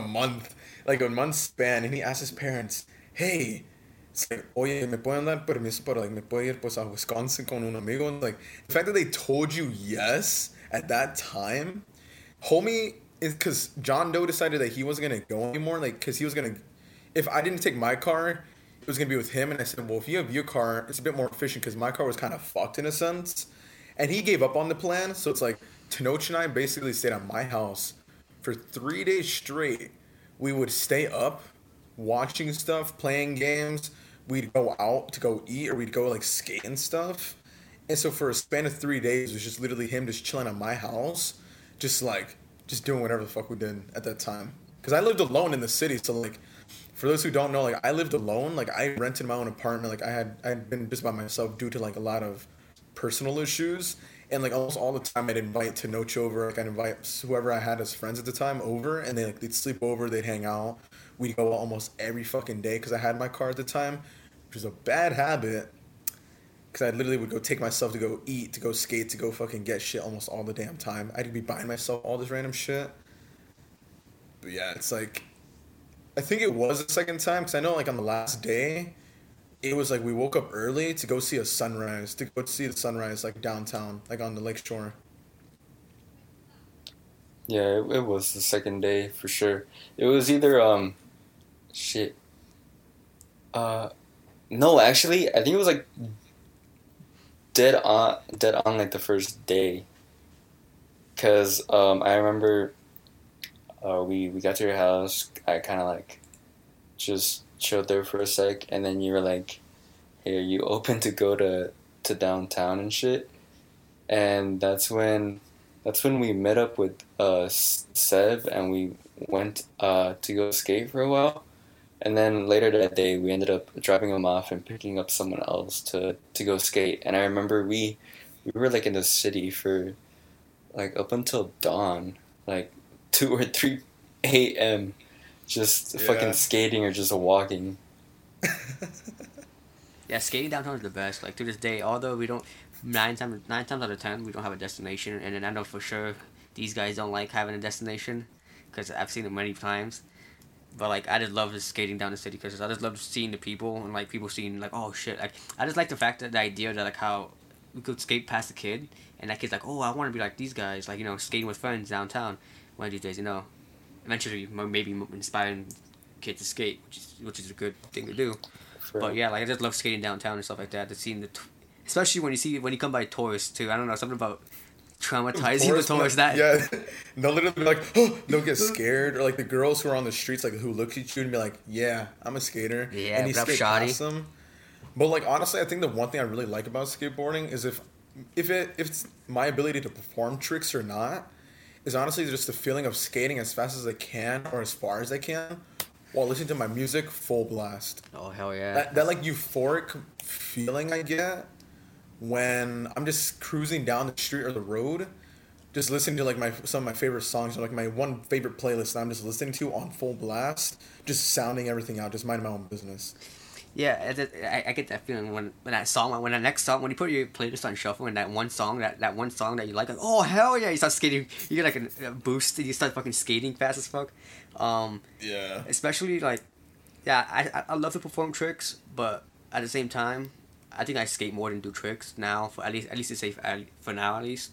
month span. And he asked his parents, hey, it's like, oye, ¿me pueden dar permiso para, like, me puedo ir, pues, a Wisconsin con un amigo? And, like, the fact that they told you yes at that time, homie... It's because John Doe decided that he wasn't going to go anymore. Like, because he was going to... If I didn't take my car, it was going to be with him. And I said, well, if you have your car, it's a bit more efficient because my car was kind of fucked in a sense. And he gave up on the plan. So it's like, Tenoch and I basically stayed at my house for 3 days straight. We would stay up watching stuff, playing games. We'd go out to go eat or we'd go, like, skate and stuff. And so for a span of 3 days, it was just literally him just chilling at my house. Just, like... Just doing whatever the fuck we did at that time. Because I lived alone in the city. So, like, for those who don't know, like, I lived alone. Like, I rented my own apartment. Like, I had been just by myself due to, like, a lot of personal issues. And, like, almost all the time I'd invite Tenoch over. Like, I'd invite whoever I had as friends at the time over. And they, like, they'd sleep over. They'd hang out. We'd go out almost every fucking day because I had my car at the time. Which was a bad habit. Because I literally would go take myself to go eat, to go skate, to go fucking get shit almost all the damn time. I'd be buying myself all this random shit. But yeah, it's like... I think it was the second time, because I know, like, on the last day, it was like we woke up early to go see the sunrise, like, downtown, like, on the lakeshore. Yeah, it was the second day, for sure. It was either, shit. No, actually, I think it was, like... Dead on, like, the first day, because I remember we got to your house, I kind of, like, just chilled there for a sec, and then you were like, hey, are you open to go to downtown and shit? And that's when we met up with Seb, and we went to go skate for a while. And then later that day, we ended up dropping him off and picking up someone else to go skate. And I remember we were like in the city for like up until dawn, like 2 or 3 a.m. just fucking skating or just walking. Yeah, skating downtown is the best. Like, to this day, although we don't, nine times out of ten, we don't have a destination. And then I know for sure these guys don't like having a destination, because I've seen it many times. But, like, I just love just skating down the city, because I just love seeing the people and, like, people seeing, like, oh, shit. Like, I just like the fact that the idea that, like, how we could skate past the kid, and that kid's like, oh, I want to be like these guys, like, you know, skating with friends downtown one of these days, you know. Eventually, maybe inspiring kids to skate, which is a good thing to do. Sure. But, yeah, like, I just love skating downtown and stuff like that. Just seeing the... especially when you come by tourists, too. I don't know, something about... traumatizing the towards that. Yeah, they'll literally be like, oh, they'll get scared. Or like the girls who are on the streets, like who look at you and be like, yeah, I'm a skater. Yeah, and you skate past them. But like honestly, I think the one thing I really like about skateboarding is if it's my ability to perform tricks or not, is honestly just the feeling of skating as fast as I can or as far as I can while listening to my music full blast. Oh hell yeah. That like euphoric feeling I get when I'm just cruising down the street or the road, just listening to like some of my favorite songs, or like my one favorite playlist that I'm just listening to on full blast, just sounding everything out, just minding my own business. Yeah, I get that feeling when you put your playlist on shuffle and that one song that you like, oh hell yeah, you start skating, you get like a boost and you start fucking skating fast as fuck. Yeah. Especially like, yeah, I love to perform tricks, but at the same time, I think I skate more than do tricks now, for at least to say for now at least,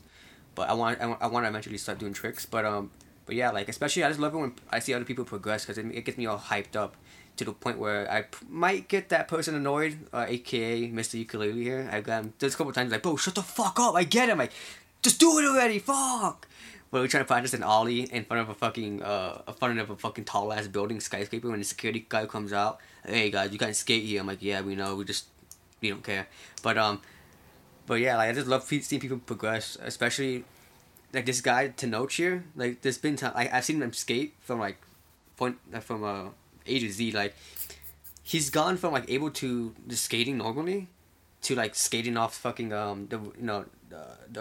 but I want to eventually start doing tricks. But yeah, like especially I just love it when I see other people progress, because it gets me all hyped up to the point where I might get that person annoyed, aka Mr. Ukulele here. I've got him just a couple times like, bro, shut the fuck up! I get him, like, just do it already, fuck. But we're trying to practice an ollie in front of a fucking tall ass building skyscraper when the security guy comes out. Hey guys, you can't skate here. I'm like, yeah, we know, we don't care, but yeah, like I just love seeing people progress, especially like this guy Tenoch here. Like there's been time I've seen him skate from like A to Z. Like he's gone from like able to just skating normally to like skating off fucking the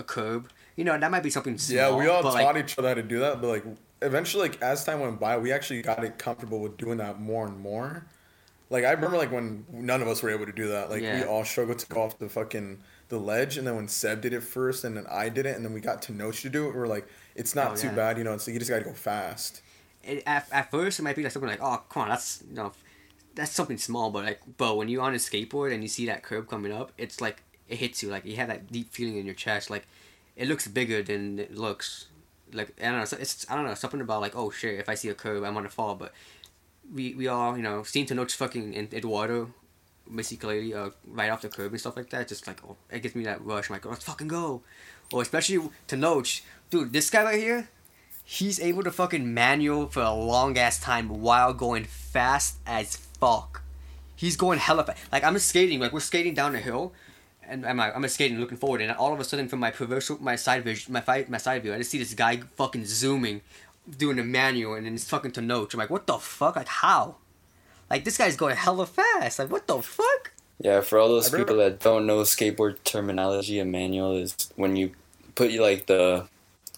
curb. You know, that might be something small, we all taught each other how to do that, but like eventually, like as time went by, we actually got it comfortable with doing that more and more. Like, I remember, like, when none of us were able to do that. Like, We all struggled to go off the ledge. And then when Seb did it first, and then I did it, and then we got Tenoch to do it, we were like, it's not too bad, you know, so you just got to go fast. At first, it might be like something like, oh, come on, that's something small. But, like, bro, when you're on a skateboard and you see that curb coming up, it's like, it hits you. Like, you have that deep feeling in your chest. Like, it looks bigger than it looks. Like, I don't know, something about, like, oh, shit, if I see a curb, I'm going to fall, but... We all, you know, seen Tenoch fucking and Eduardo, Mishika Laili, right off the curb and stuff like that. Just like, oh, it gives me that rush. I'm like, let's fucking go. Or especially Tenoch. Dude, this guy right here, he's able to fucking manual for a long ass time while going fast as fuck. He's going hella fast. Like, I'm skating, like, we're skating down the hill. And I'm skating looking forward. And all of a sudden from my side view, I just see this guy fucking zooming, doing a manual, and then it's fucking Tenoch. I'm like, what the fuck? Like, how? Like, this guy's going hella fast. Like, what the fuck? Yeah, for all those people that don't know skateboard terminology, a manual is when you put, like,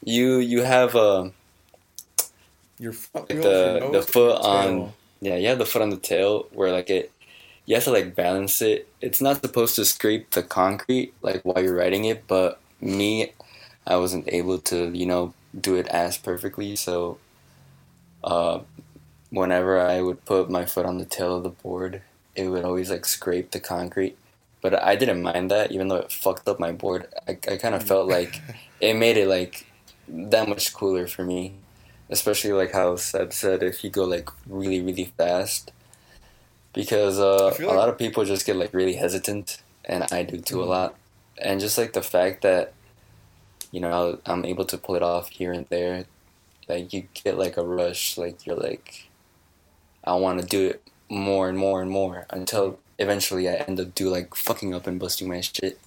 you have the foot on the tail, where, like, you have to, like, balance it. It's not supposed to scrape the concrete, like, while you're riding it, but I wasn't able to, you know, do it as perfectly, so whenever I would put my foot on the tail of the board, it would always like scrape the concrete, but I didn't mind that, even though it fucked up my board. I kind of felt like it made it like that much cooler for me, especially like how Seb said, if you go like really really fast, because a lot of people just get like really hesitant, and I do too a lot, and just like the fact that, you know, I'm able to pull it off here and there. Like, you get, like, a rush. Like, you're like, I want to do it more and more and more, until eventually I end up fucking up and busting my shit.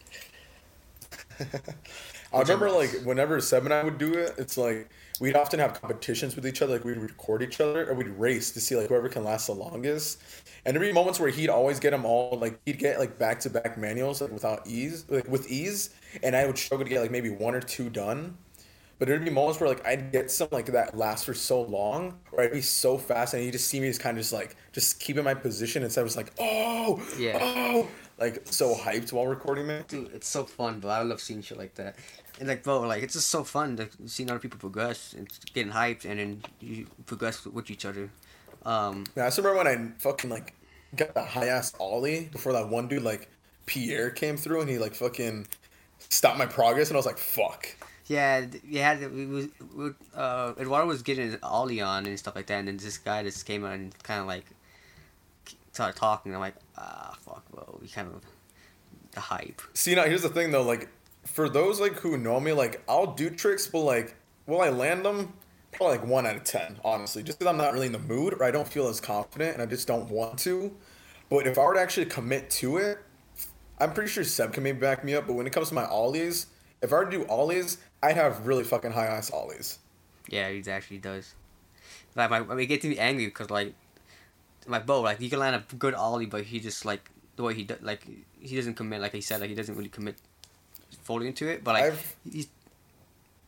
I remember, like, whenever Seb and I would do it, it's like we'd often have competitions with each other. Like, we'd record each other or we'd race to see, like, whoever can last the longest. And there'd be moments where he'd always get them all, like, he'd get, like, back-to-back manuals, like, with ease. And I would struggle to get, like, maybe one or two done. But there'd be moments where, like, I'd get some, like, that lasts for so long, or I'd be so fast, and you just see me just kind of just keeping my position instead of just like, like, so hyped while recording, man. Dude, it's so fun, bro. I love seeing shit like that. And, like, bro, like, it's just so fun to seeing other people progress and getting hyped, and then you progress with each other. Yeah, I just remember when I fucking, like, got the high-ass ollie before that one dude, like, Pierre came through, and he, like, fucking stopped my progress, and I was like, fuck. Yeah, Eduardo was getting his ollie on and stuff like that, and then this guy just came on and kind of like started talking. And I'm like, fuck, bro, you kind of the hype. See, now here's the thing though, like for those like who know me, like I'll do tricks, but like will I land them? Probably like 1 out of 10, honestly, just because I'm not really in the mood or I don't feel as confident and I just don't want to. But if I were to actually commit to it, I'm pretty sure Seb can maybe back me up. But when it comes to my ollies, if I were to do ollies, I'd have really fucking high-ass ollies. Yeah, he actually does. Like, it gets me angry because, like, my bro, like, you can land a good ollie, but he just, like, the way he does, like, he doesn't commit, like he said, like, he doesn't really commit fully into it, but, like, he's...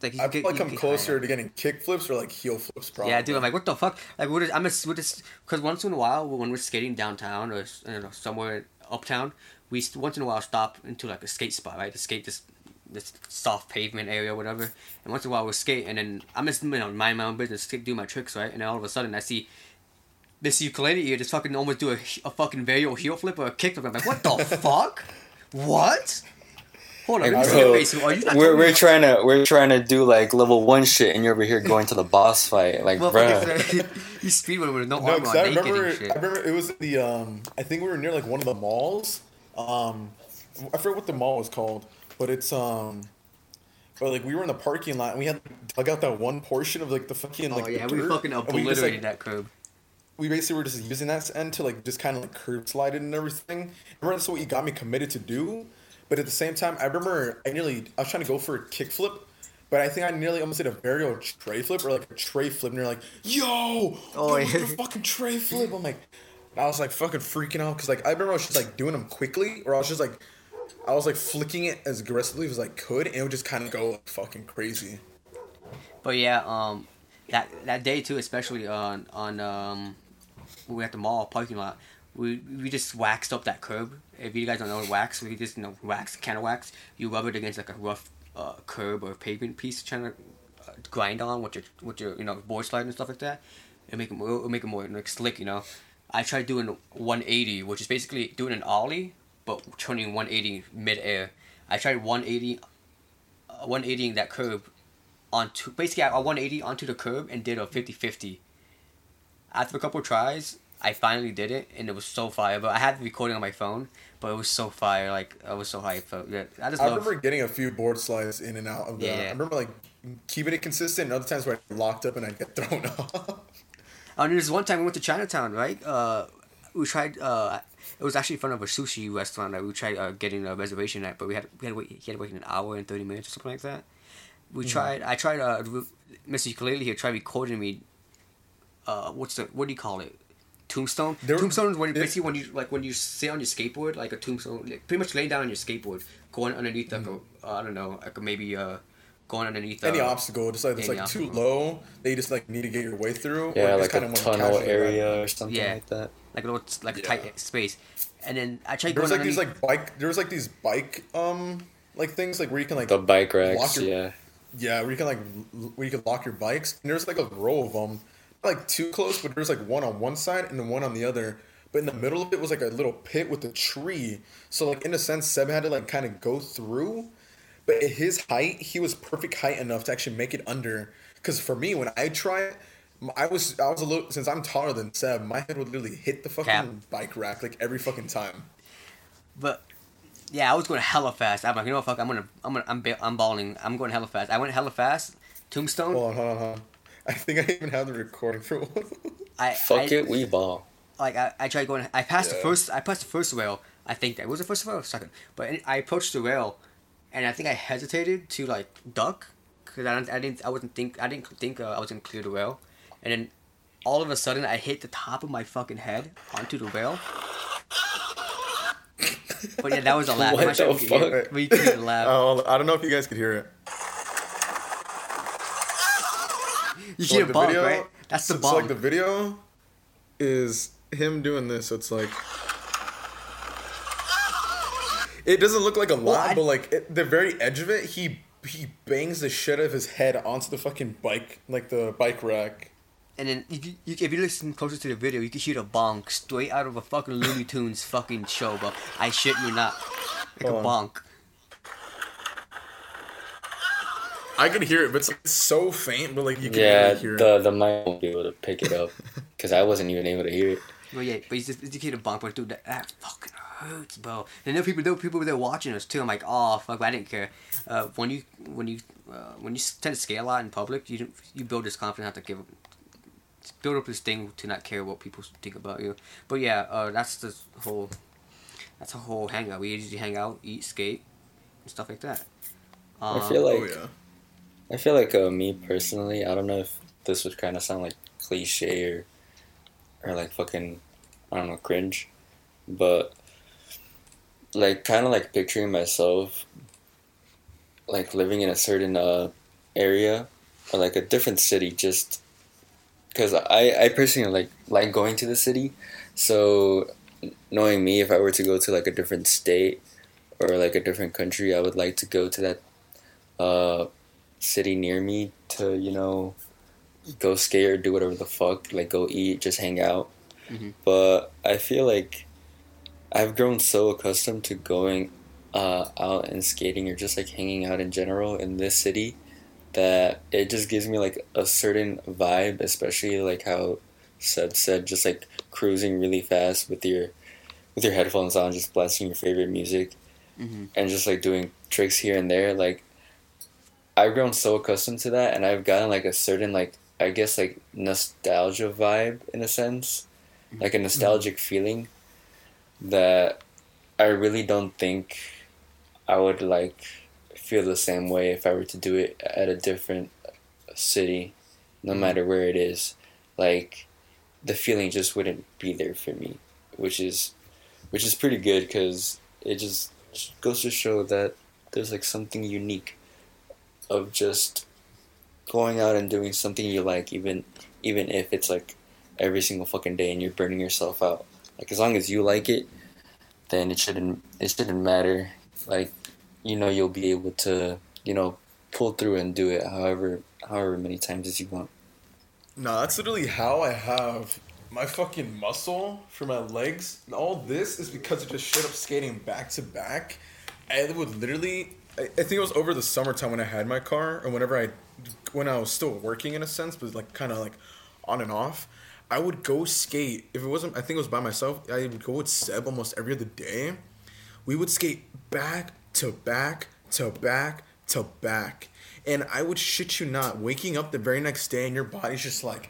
Like, I feel like I'm closer to getting kick flips or, like, heel flips, probably. Yeah, dude, I'm like, what the fuck? Like, because once in a while, when we're skating downtown or, I don't know, somewhere uptown, we once in a while stop into, like, a skate spot, right? To skate this soft pavement area or whatever, and once in a while we'll skate, and then I'm just, you know, mind my own business, do my tricks, right? And then all of a sudden I see this ukulele ear just fucking almost do a fucking varial heel flip or a kick flip. I'm like, what the fuck? What? Hold on, we're trying to do like level 1 shit, and you're over here going to the boss fight, like, well, bruh. You speedrun with no armor on, naked and shit. I remember it was the I think we were near like one of the malls. I forget what the mall was called. But it's, but, like, we were in the parking lot, and we had dug out that one portion of, like, the fucking, like, the dirt, we fucking obliterated that curb. We basically were just using that end to, like, just kind of, like, curb slide it and everything. I remember that's what you got me committed to do, but at the same time, I remember I was trying to go for a kickflip, but I think I nearly almost did a varial tray flip, or, like, a tray flip, and you're like, yo, you're a fucking tray flip. I'm like, I was, like, fucking freaking out, because, like, I remember I was just, like, doing them quickly, or I was just, like, flicking it as aggressively as I could, and it would just kind of go like, fucking crazy. But yeah, that day too, especially on when we were at the mall parking lot, we just waxed up that curb. If you guys don't know wax, we just wax. You rub it against like a rough curb or pavement piece, trying to grind on with your board slide and stuff like that, and make it more like slick. I tried doing 180, which is basically doing an ollie, but turning 180 mid-air. I tried 180ing that curb onto... Basically, I 180 onto the curb and did a 50-50. After a couple of tries, I finally did it, and it was so fire. But I had the recording on my phone, but it was so fire. Like, I was so hyped. So, yeah, I remember getting a few board slides in and out of that. Yeah. I remember, like, keeping it consistent, and other times where I locked up and I'd get thrown off. And there's one time we went to Chinatown, right? We tried... it was actually in front of a sushi restaurant that we tried getting a reservation at, but he had to wait an hour and 30 minutes or something like that. I tried Mr. Kaleli here tried recording me, tombstone? Tombstone is basically when you sit on your skateboard, like a tombstone, like pretty much laying down on your skateboard, going underneath any obstacle, just like it's like obstacle. Too low that you just like need to get your way through, yeah, or like a tunnel area or something like that, like a little tight space. And then I tried going underneath. There was these bike things like where you can like the bike racks, where you can lock your bikes, and there's like a row of them, not like too close, but there's like one on one side and then one on the other. But in the middle of it was like a little pit with a tree, so like in a sense Seb had to like kind of go through. But at his height, he was perfect height enough to actually make it under. Because for me, when I tried, I was a little, since I'm taller than Seb, my head would literally hit the fucking bike rack like every fucking time. But yeah, I was going hella fast. I'm like, you know what, fuck, I'm balling. I'm going hella fast. I went hella fast. Tombstone. Hold on. I think I even have the recording for one. We ball. Like I tried going. I passed the first rail. I think that was the first rail or second. But I approached the rail. and I think I hesitated to like duck because I didn't think I was gonna clear the rail, and then all of a sudden I hit the top of my fucking head onto the rail. But yeah, that was a laugh. What the fuck? We could laugh. Oh, I don't know if you guys could hear it. You so hear like a bump, right? That's the bump. So like the video is him doing this. It's like it doesn't look like a lot, but like the very edge of it, he bangs the shit out of his head onto the fucking bike, like the bike rack. And then if you listen closer to the video, you can hear a bonk straight out of a fucking Looney Tunes fucking show, bro. I shit you not. Like a bonk. I could hear it, but it's so faint, but like you can really hear it. Yeah, the mic won't be able to pick it up, because I wasn't even able to hear it. Well, yeah, but you hear the bonk, but dude, that fucking hurts, bro. And there were people there watching us, too. I'm like, oh, fuck, I didn't care. When you tend to scare a lot in public, you build this confidence not to build up this thing to not care what people think about you. But yeah, that's the whole hangout. We usually hang out, eat, skate, and stuff like that. I feel like me personally, I don't know if this would kind of sound like cliche or like fucking, I don't know, cringe, but like kind of like picturing myself like living in a certain area or like a different city just because I personally like going to the city, so knowing me, if I were to go to like a different state or like a different country, I would like to go to that city near me to, you know, go skate or do whatever the fuck, like go eat, just hang out. Mm-hmm. But I feel like I've grown so accustomed to going out and skating or just like hanging out in general in this city that it just gives me like a certain vibe, especially like how Seb said, just like cruising really fast with your headphones on, just blasting your favorite music. Mm-hmm. And just like doing tricks here and there. Like I've grown so accustomed to that, and I've gotten like a certain like, I guess like nostalgia vibe in a sense, like a nostalgic feeling that I really don't think I would like feel the same way if I were to do it at a different city, no matter where it is. Like the feeling just wouldn't be there for me, which is pretty good because it just goes to show that there's like something unique of just going out and doing something you like, even if it's like every single fucking day and you're burning yourself out. Like as long as you like it, then it shouldn't matter. Like, you know, you'll be able to, you know, pull through and do it however many times as you want. No, that's literally how I have my fucking muscle for my legs. And all this is because of just straight up skating back to back. I would literally, I think it was over the summertime when I had my car, or when I was still working in a sense, but like kind of like on and off. I would go skate. If it wasn't, I think it was by myself, I would go with Seb almost every other day. We would skate back to back, to back, to back. And I would shit you not, waking up the very next day and your body's just like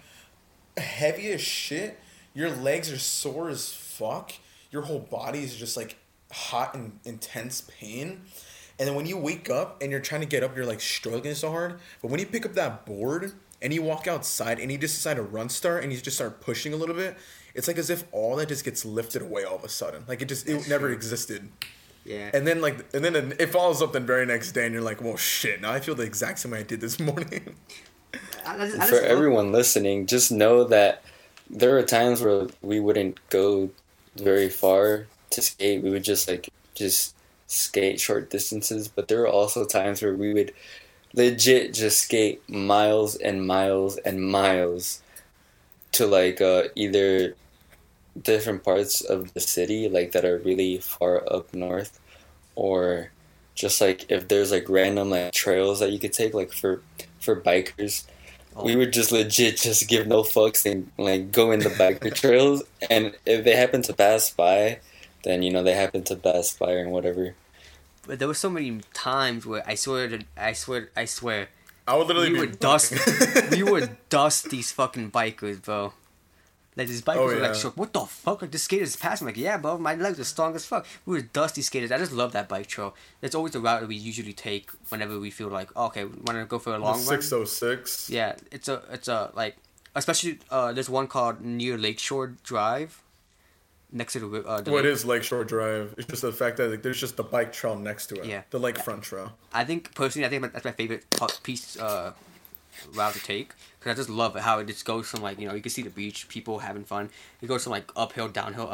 heavy as shit. Your legs are sore as fuck. Your whole body is just like hot and intense pain. And then when you wake up and you're trying to get up, you're like struggling so hard. But when you pick up that board and you walk outside and you just decide to run start and you just start pushing a little bit, it's like as if all that just gets lifted away all of a sudden. Like it never existed. Yeah. And then it follows up the very next day, and you're like, "Well, shit! Now I feel the exact same way I did this morning." For everyone listening, just know that there are times where we wouldn't go very far to skate. We would just skate short distances. But there are also times where we would legit just skate miles and miles and miles to like either different parts of the city like that are really far up north, or just like if there's like random like trails that you could take like for bikers. We would just legit just give no fucks and like go in the biker trails, and if they happen to pass by, then you know they happen to pass by and whatever. But there were so many times where I swear I would literally we would dust these fucking bikers, bro. Like, his bike was like shook. What the fuck? Like, the skaters passed me. Like, yeah, bro, my legs are strong as fuck. We were dusty skaters. I just love that bike trail. It's always the route that we usually take whenever we feel like, okay, we want to go for a long run. 606. Yeah, it's a like, especially there's one called near Lakeshore Drive. Next to the what is Lakeshore Drive? It's just the fact that like, there's just the bike trail next to it. Yeah. The lakefront trail. I think personally, that's my favorite piece route to take, because I just love it, how it just goes from like, you know, you can see the beach, people having fun. It goes from like uphill, downhill,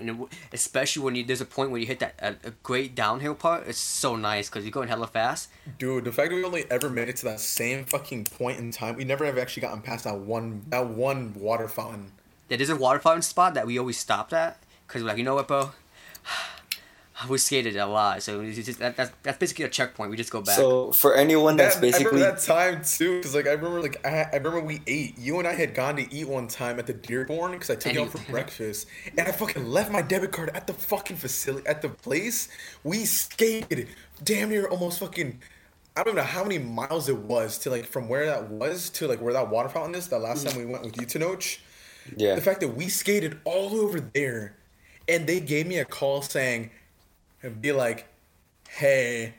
and it, especially when there's a point where you hit that a great downhill part. It's so nice because you're going hella fast. Dude, the fact that we only ever made it to that same fucking point in time, we never have actually gotten past that one water fountain. There's a water fountain spot that we always stopped at, because we're like, you know what, bro? We skated a lot, so it's just, that's basically a checkpoint. We just go back. So for anyone that's basically... I remember that time, too, because like, I remember we ate. You and I had gone to eat one time at the Dearborn, because I took you out for breakfast, and I fucking left my debit card at the fucking facility, at the place. We skated damn near almost fucking... I don't even know how many miles it was to like from where that was to like where that water fountain is, that last time we went with you, Tenoch. Yeah. The fact that we skated all over there, and they gave me a call saying, and be like, hey,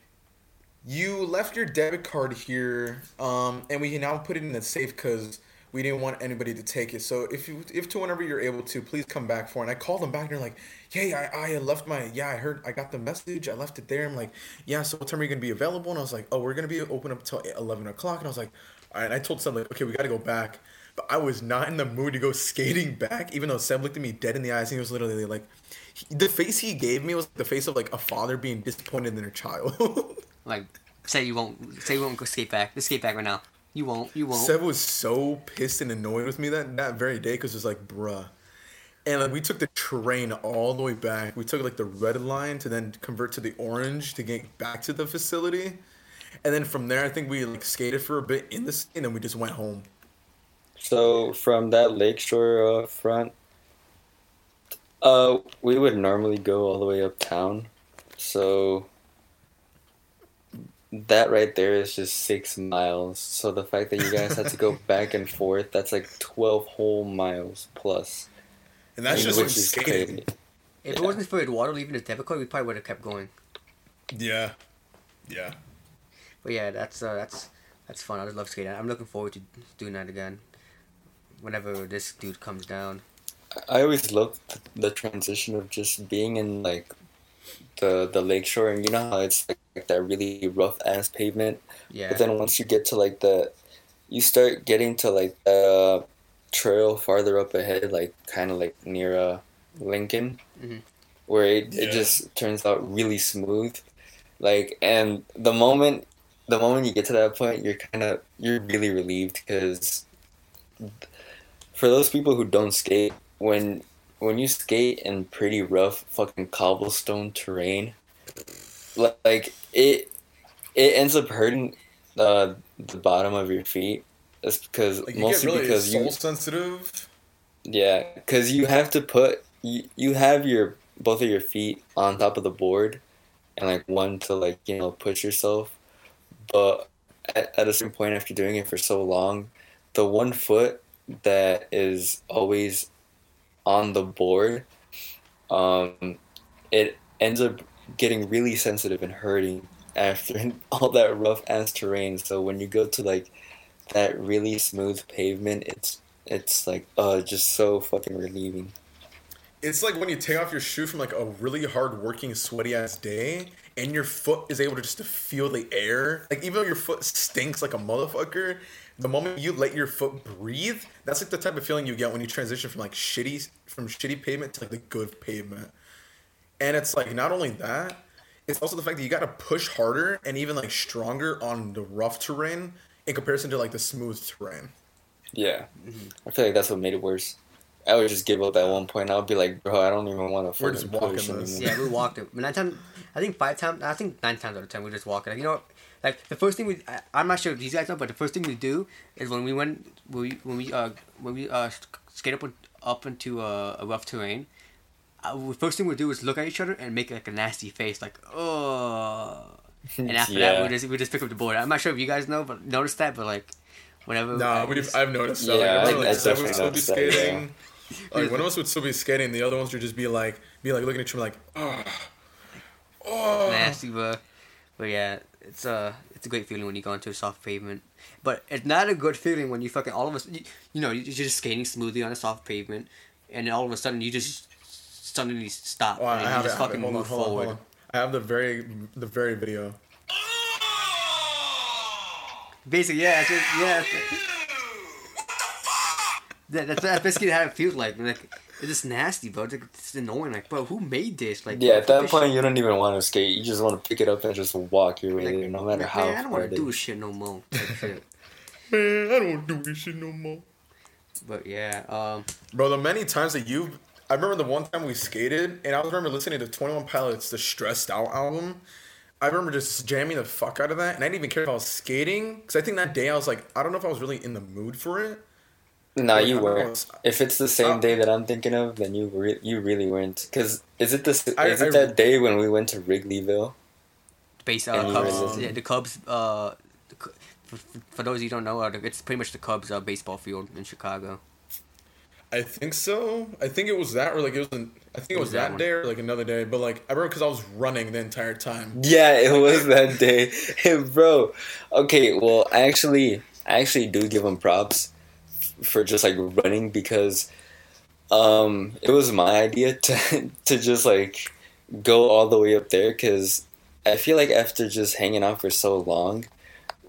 you left your debit card here, and we can now put it in the safe because we didn't want anybody to take it. So if whenever you're able to, please come back for it. And I called them back, and they're like, hey, I left my, I heard, I got the message, I left it there. I'm like, yeah, so what time are you going to be available? And I was like, oh, we're going to be open up until 11 o'clock. And I was like, all right. And I told somebody, okay, we got to go back. But I was not in the mood to go skating back, even though Sam looked at me dead in the eyes, and he was literally like, the face he gave me was the face of like a father being disappointed in their child. Like, say you won't go skate back. Let's skate back right now. You won't. Seb was so pissed and annoyed with me that very day, because it was like, bruh. And like, we took the train all the way back. We took like the red line to then convert to the orange to get back to the facility. And then from there, I think we like skated for a bit in the city, and then we just went home. So from that Lakeshore front, we would normally go all the way uptown. So that right there is just 6 miles. So the fact that you guys had to go back and forth, that's like 12 whole miles plus. And that's just insane. If it wasn't for Eduardo leaving his debit card, we probably would have kept going. Yeah. Yeah. But yeah, that's fun. I just love skating. I'm looking forward to doing that again. Whenever this dude comes down. I always loved the transition of just being in like the Lakeshore, and you know how it's like that really rough ass pavement. Yeah. But then once you get to like you start getting to like the trail farther up ahead, like kind of like near Lincoln, where it just turns out really smooth. Like, and the moment you get to that point, you're really relieved, because for those people who don't skate, when you skate in pretty rough fucking cobblestone terrain, like it ends up hurting the bottom of your feet. That's because like, mostly because you're soul sensitive. Yeah, because you have to put you have your both of your feet on top of the board, and like one to like, you know, push yourself, but at a certain point after doing it for so long, the one foot that is always on the board, it ends up getting really sensitive and hurting after all that rough ass terrain. So when you go to like that really smooth pavement, it's like just so fucking relieving. It's like when you take off your shoe from like a really hard working sweaty ass day, and your foot is able to just to feel the air. Like, even though your foot stinks like a motherfucker, the moment you let your foot breathe, that's like the type of feeling you get when you transition from like shitty pavement to like the good pavement. And it's like, not only that, it's also the fact that you gotta push harder and even like stronger on the rough terrain in comparison to like the smooth terrain. Yeah, I feel like that's what made it worse. I would just give up at one point. I would be like, bro, I don't even want to. We're just walking this. Yeah, we walked it. I think 9 times out of 10, we just walk it. Like, you know what? Like, the first thing I'm not sure if these guys know, but the first thing we do is when we skate up into a rough terrain, the first thing we do is look at each other and make like a nasty face, like, oh. And after that, we just pick up the board. I'm not sure if you guys know, but notice that, but like, whenever. No, I've noticed that. Yeah, like, I think that's definitely skating. Like, when else would still be skating? The other ones would just be like looking at you like, oh. Nasty, but yeah, it's a great feeling when you go into a soft pavement. But it's not a good feeling when you fucking all of a sudden, you're just skating smoothly on a soft pavement, and all of a sudden you just suddenly stop and you just fucking move forward. I have the very video. Basically, yeah, that's basically how it feels like. It's just nasty, bro. It's annoying. Like, bro, who made this? Like, yeah, at that point, you don't even want to skate. You just want to pick it up and just walk your way there, no matter how. Man, I don't want to do shit no more. Man, I don't want to do this shit no more. But yeah, bro, the many times that you, I remember the one time we skated, and I remember listening to 21 Pilots' the Stressed Out album. I remember just jamming the fuck out of that, and I didn't even care if I was skating, because I think that day I was like, I don't know if I was really in the mood for it. No, you weren't. If it's the same day that I'm thinking of, then you really weren't. Because is it that day when we went to Wrigleyville? Based on Cubs. Yeah, the Cubs, for those you don't know, it's pretty much the Cubs baseball field in Chicago. I think so. I think it was that, or like it was that day, or like another day. But like I remember because I was running the entire time. Yeah, it was that day, bro. Okay, well, I actually do give them props for just like running, because it was my idea to just like go all the way up there, because I feel like after just hanging out for so long,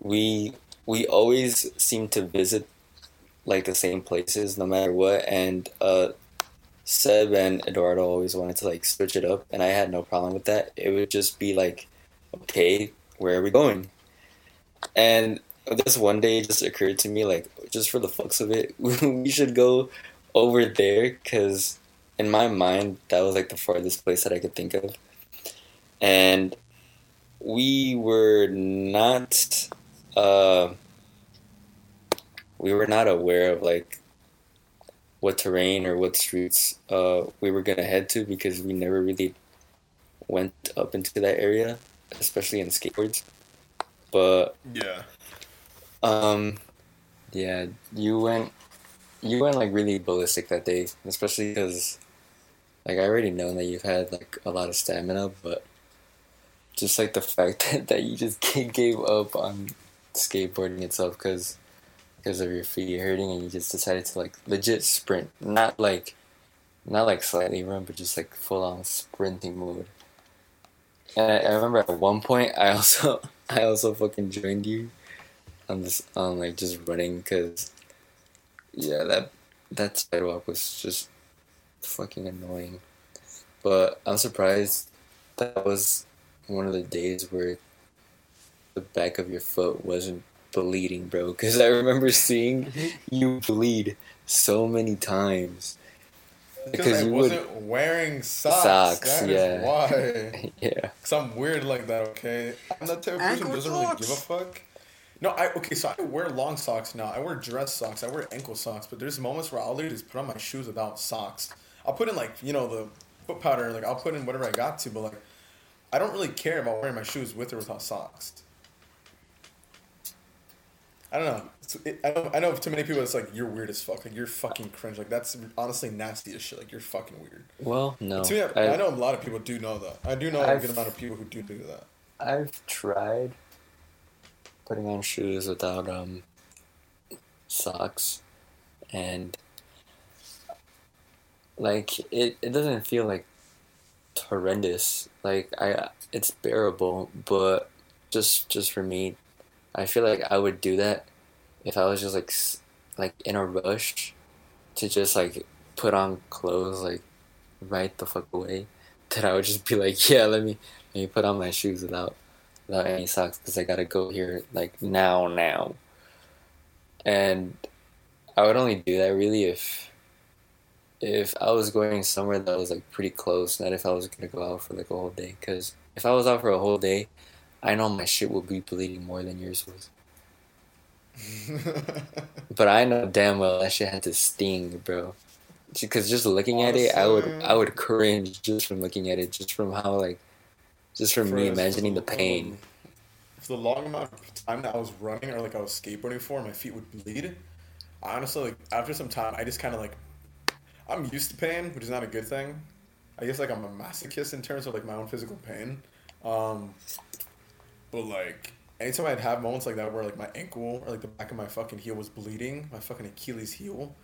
we always seem to visit like the same places no matter what, and Seb and Eduardo always wanted to like switch it up, and I had no problem with that. It would just be like, okay, where are we going? And this one day it just occurred to me, like, just for the fucks of it, we should go over there, because in my mind that was like the farthest place that I could think of, and we were not aware of like what terrain or what streets we were gonna head to, because we never really went up into that area, especially in skateboards. But yeah, yeah, you went like really ballistic that day, especially because like I already know that you've had like a lot of stamina, but just like the fact that you just gave up on skateboarding itself because of your feet hurting, and you just decided to like legit sprint, not like slightly run, but just like full on sprinting mode. And I remember at one point I also fucking joined you on like just running, because yeah, that sidewalk was just fucking annoying. But I'm surprised that was one of the days where the back of your foot wasn't bleeding, bro, because I remember seeing you bleed so many times because you wasn't wearing socks. That is why. Yeah, because I'm weird like that. Okay, I'm that type of person who doesn't really give a fuck. No, so I wear long socks now. I wear dress socks. I wear ankle socks. But there's moments where I'll literally just put on my shoes without socks. I'll put in like the foot powder. Like I'll put in whatever I got to. But like I don't really care about wearing my shoes with or without socks. I don't know. I know too many people. It's like, you're weird as fuck. Like, you're fucking cringe. Like, that's honestly nasty as shit. Like, you're fucking weird. Well, no. To me, I know a lot of people do know that. I do know a good amount of people who do that. I've tried putting on shoes without socks, and like it doesn't feel like horrendous. Like it's bearable, but just for me. I feel like I would do that if I was just like in a rush to just like put on clothes like right the fuck away. That I would just be like, yeah, let me put on my shoes without any socks, because I gotta go here like now. And I would only do that really if I was going somewhere that was like pretty close, not if I was gonna go out for like a whole day. Because if I was out for a whole day, I know my shit will be bleeding more than yours was. But I know damn well that shit had to sting, bro. Because just looking honestly, at it, I would cringe just from looking at it, just from how like, just from me imagining the pain. For the long amount of time that I was running or like I was skateboarding for, my feet would bleed. Honestly, like after some time, I just kind of like, I'm used to pain, which is not a good thing. I guess, like, I'm a masochist in terms of, like, my own physical pain. But, like, anytime I'd have moments like that where, like, my ankle or, like, the back of my fucking heel was bleeding, my fucking Achilles heel,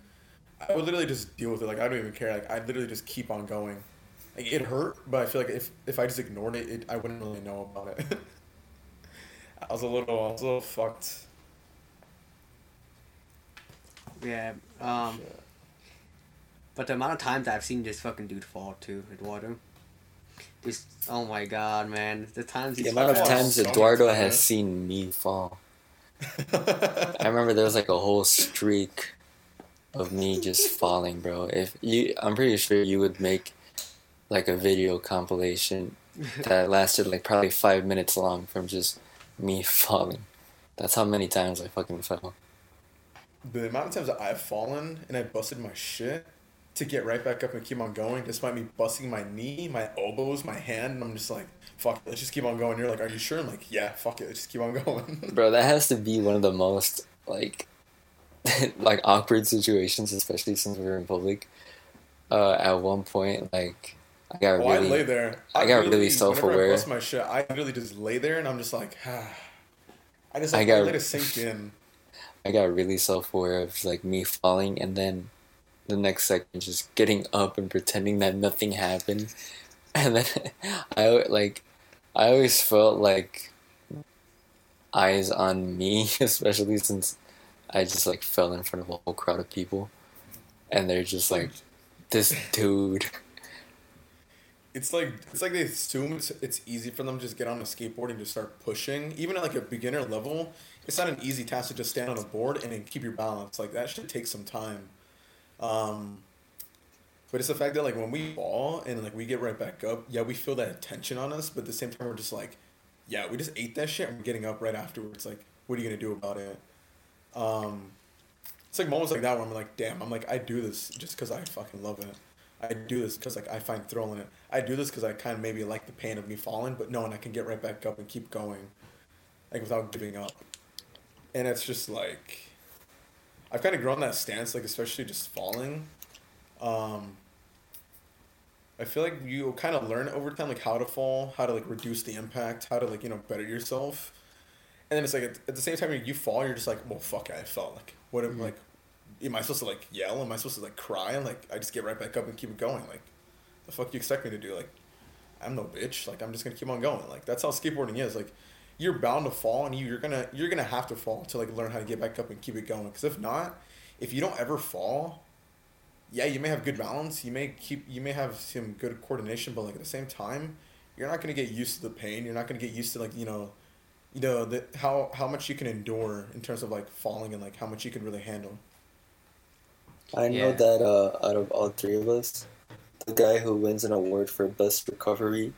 I would literally just deal with it. Like, I don't even care. Like, I'd literally just keep on going. Like, it hurt, but I feel like if I just ignored it, I wouldn't really know about it. I was a little fucked. Yeah, but the amount of times I've seen this fucking dude fall too, Eduardo. This, oh my god, man. The amount of times Eduardo has seen me fall. I remember there was like a whole streak of me just falling, bro. I'm pretty sure you would make like a video compilation that lasted like probably 5 minutes long from just me falling. That's how many times I fucking fell. The amount of times that I've fallen and I busted my shit to get right back up and keep on going, despite me busting my knee, my elbows, my hand, and I'm just like, fuck it, let's just keep on going. You're like, are you sure? I'm like, yeah, fuck it, let's just keep on going. Bro, that has to be one of the most, like, like awkward situations, especially since we were in public. At one point, like, I got really self-aware. I bust my shit, I really just lay there, and I'm just like, ah. I just, like, I let it sink in. I got really self-aware of, like, me falling, and then the next second just getting up and pretending that nothing happened. And then I always felt like eyes on me, especially since I just like fell in front of a whole crowd of people and they're just like, this dude. It's like they assume it's easy for them to just get on a skateboard and just start pushing. Even at like a beginner level, it's not an easy task to just stand on a board and then keep your balance. Like that should take some time. But it's the fact that like when we fall and like we get right back up, yeah, we feel that tension on us, but at the same time we're just like, yeah, we just ate that shit and we're getting up right afterwards. Like, what are you gonna do about it? It's like moments like that where I'm like, damn, I'm like, I do this just because I fucking love it. I do this because like I find thrill in it. I do this because I kind of maybe like the pain of me falling, but knowing I can get right back up and keep going, like without giving up. And it's just like, I've kind of grown that stance, like, especially just falling. I feel like you kind of learn over time, like, how to fall, how to, like, reduce the impact, how to, like, you know, better yourself. And then it's, like, at the same time, you fall, you're just like, well, fuck it, I fell. Like, what am, like, am I supposed to, like, yell? Am I supposed to, like, cry? And, like, I just get right back up and keep going. Like, the fuck you expect me to do? Like, I'm no bitch. Like, I'm just going to keep on going. Like, that's how skateboarding is. Like, you're bound to fall, and you're gonna have to fall to like learn how to get back up and keep it going. Because if not, if you don't ever fall, yeah, you may have good balance, you may have some good coordination, but like at the same time, you're not gonna get used to the pain. You're not gonna get used to like you know the how much you can endure in terms of like falling and like how much you can really handle. I know that out of all three of us, the guy who wins an award for best recovery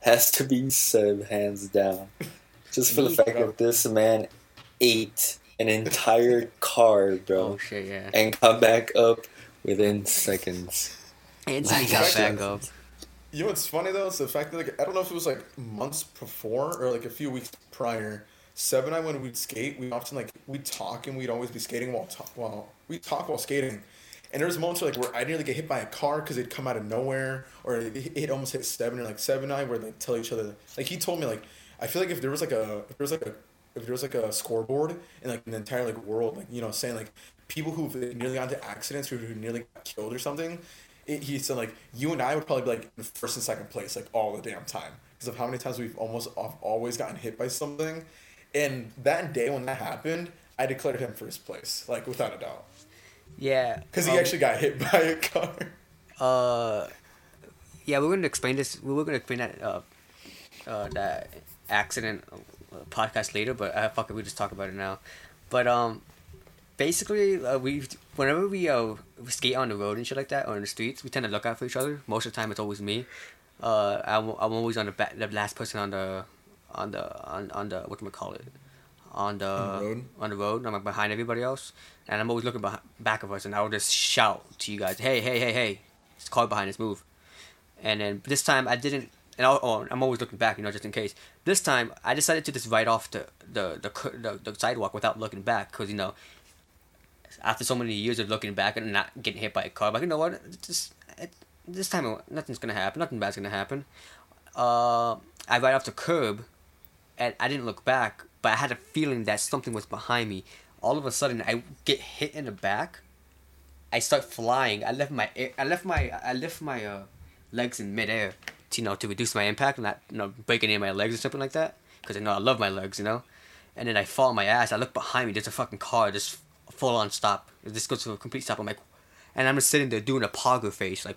has to be Seb, hands down. Just for the fact that this man ate an entire car, bro. Oh, shit, yeah. And got back up within seconds. Instantly got back up. You know what's funny, though? It's the fact that, like, I don't know if it was, like, months before or, like, a few weeks prior. Seb and I, when we'd skate, we'd often, like, we'd talk and we'd always be skating while skating. And there was moments where, like, where I nearly get hit by a car because it'd come out of nowhere. Or it almost hit Seb and, like, Seb and I would, like, tell each other. Like, he told me, like, I feel like if there was like a scoreboard and like an entire like world, like, you know, saying like people who've nearly got into accidents or who nearly got killed or something, he said like you and I would probably be like in first and second place like all the damn time because of how many times we've always gotten hit by something. And that day when that happened, I declared him first place, like without a doubt. Yeah, because he actually got hit by a car. Yeah, we were gonna explain this. We were gonna explain that that accident podcast later, but fuck it, we just talk about it now. But basically whenever we skate on the road and shit like that or in the streets, we tend to look out for each other. Most of the time it's always me. I'm always on the last person on the whatchamacallit, on the road. I'm like behind everybody else, and I'm always looking back of us, and I will just shout to you guys, hey, it's called behind us, move. And then this time I didn't. And I'm always looking back, you know, just in case. This time, I decided to just ride off the sidewalk without looking back, because, you know, after so many years of looking back and not getting hit by a car, like, you know what, this time nothing's gonna happen, nothing bad's gonna happen. I ride off the curb, and I didn't look back, but I had a feeling that something was behind me. All of a sudden, I get hit in the back. I start flying. I left my legs in midair, to reduce my impact, not breaking any of my legs or something like that, because I love my legs, And then I fall on my ass. I look behind me. There's a fucking car, just full on stop. This goes to a complete stop. I'm like, and I'm just sitting there doing a pogger face, like.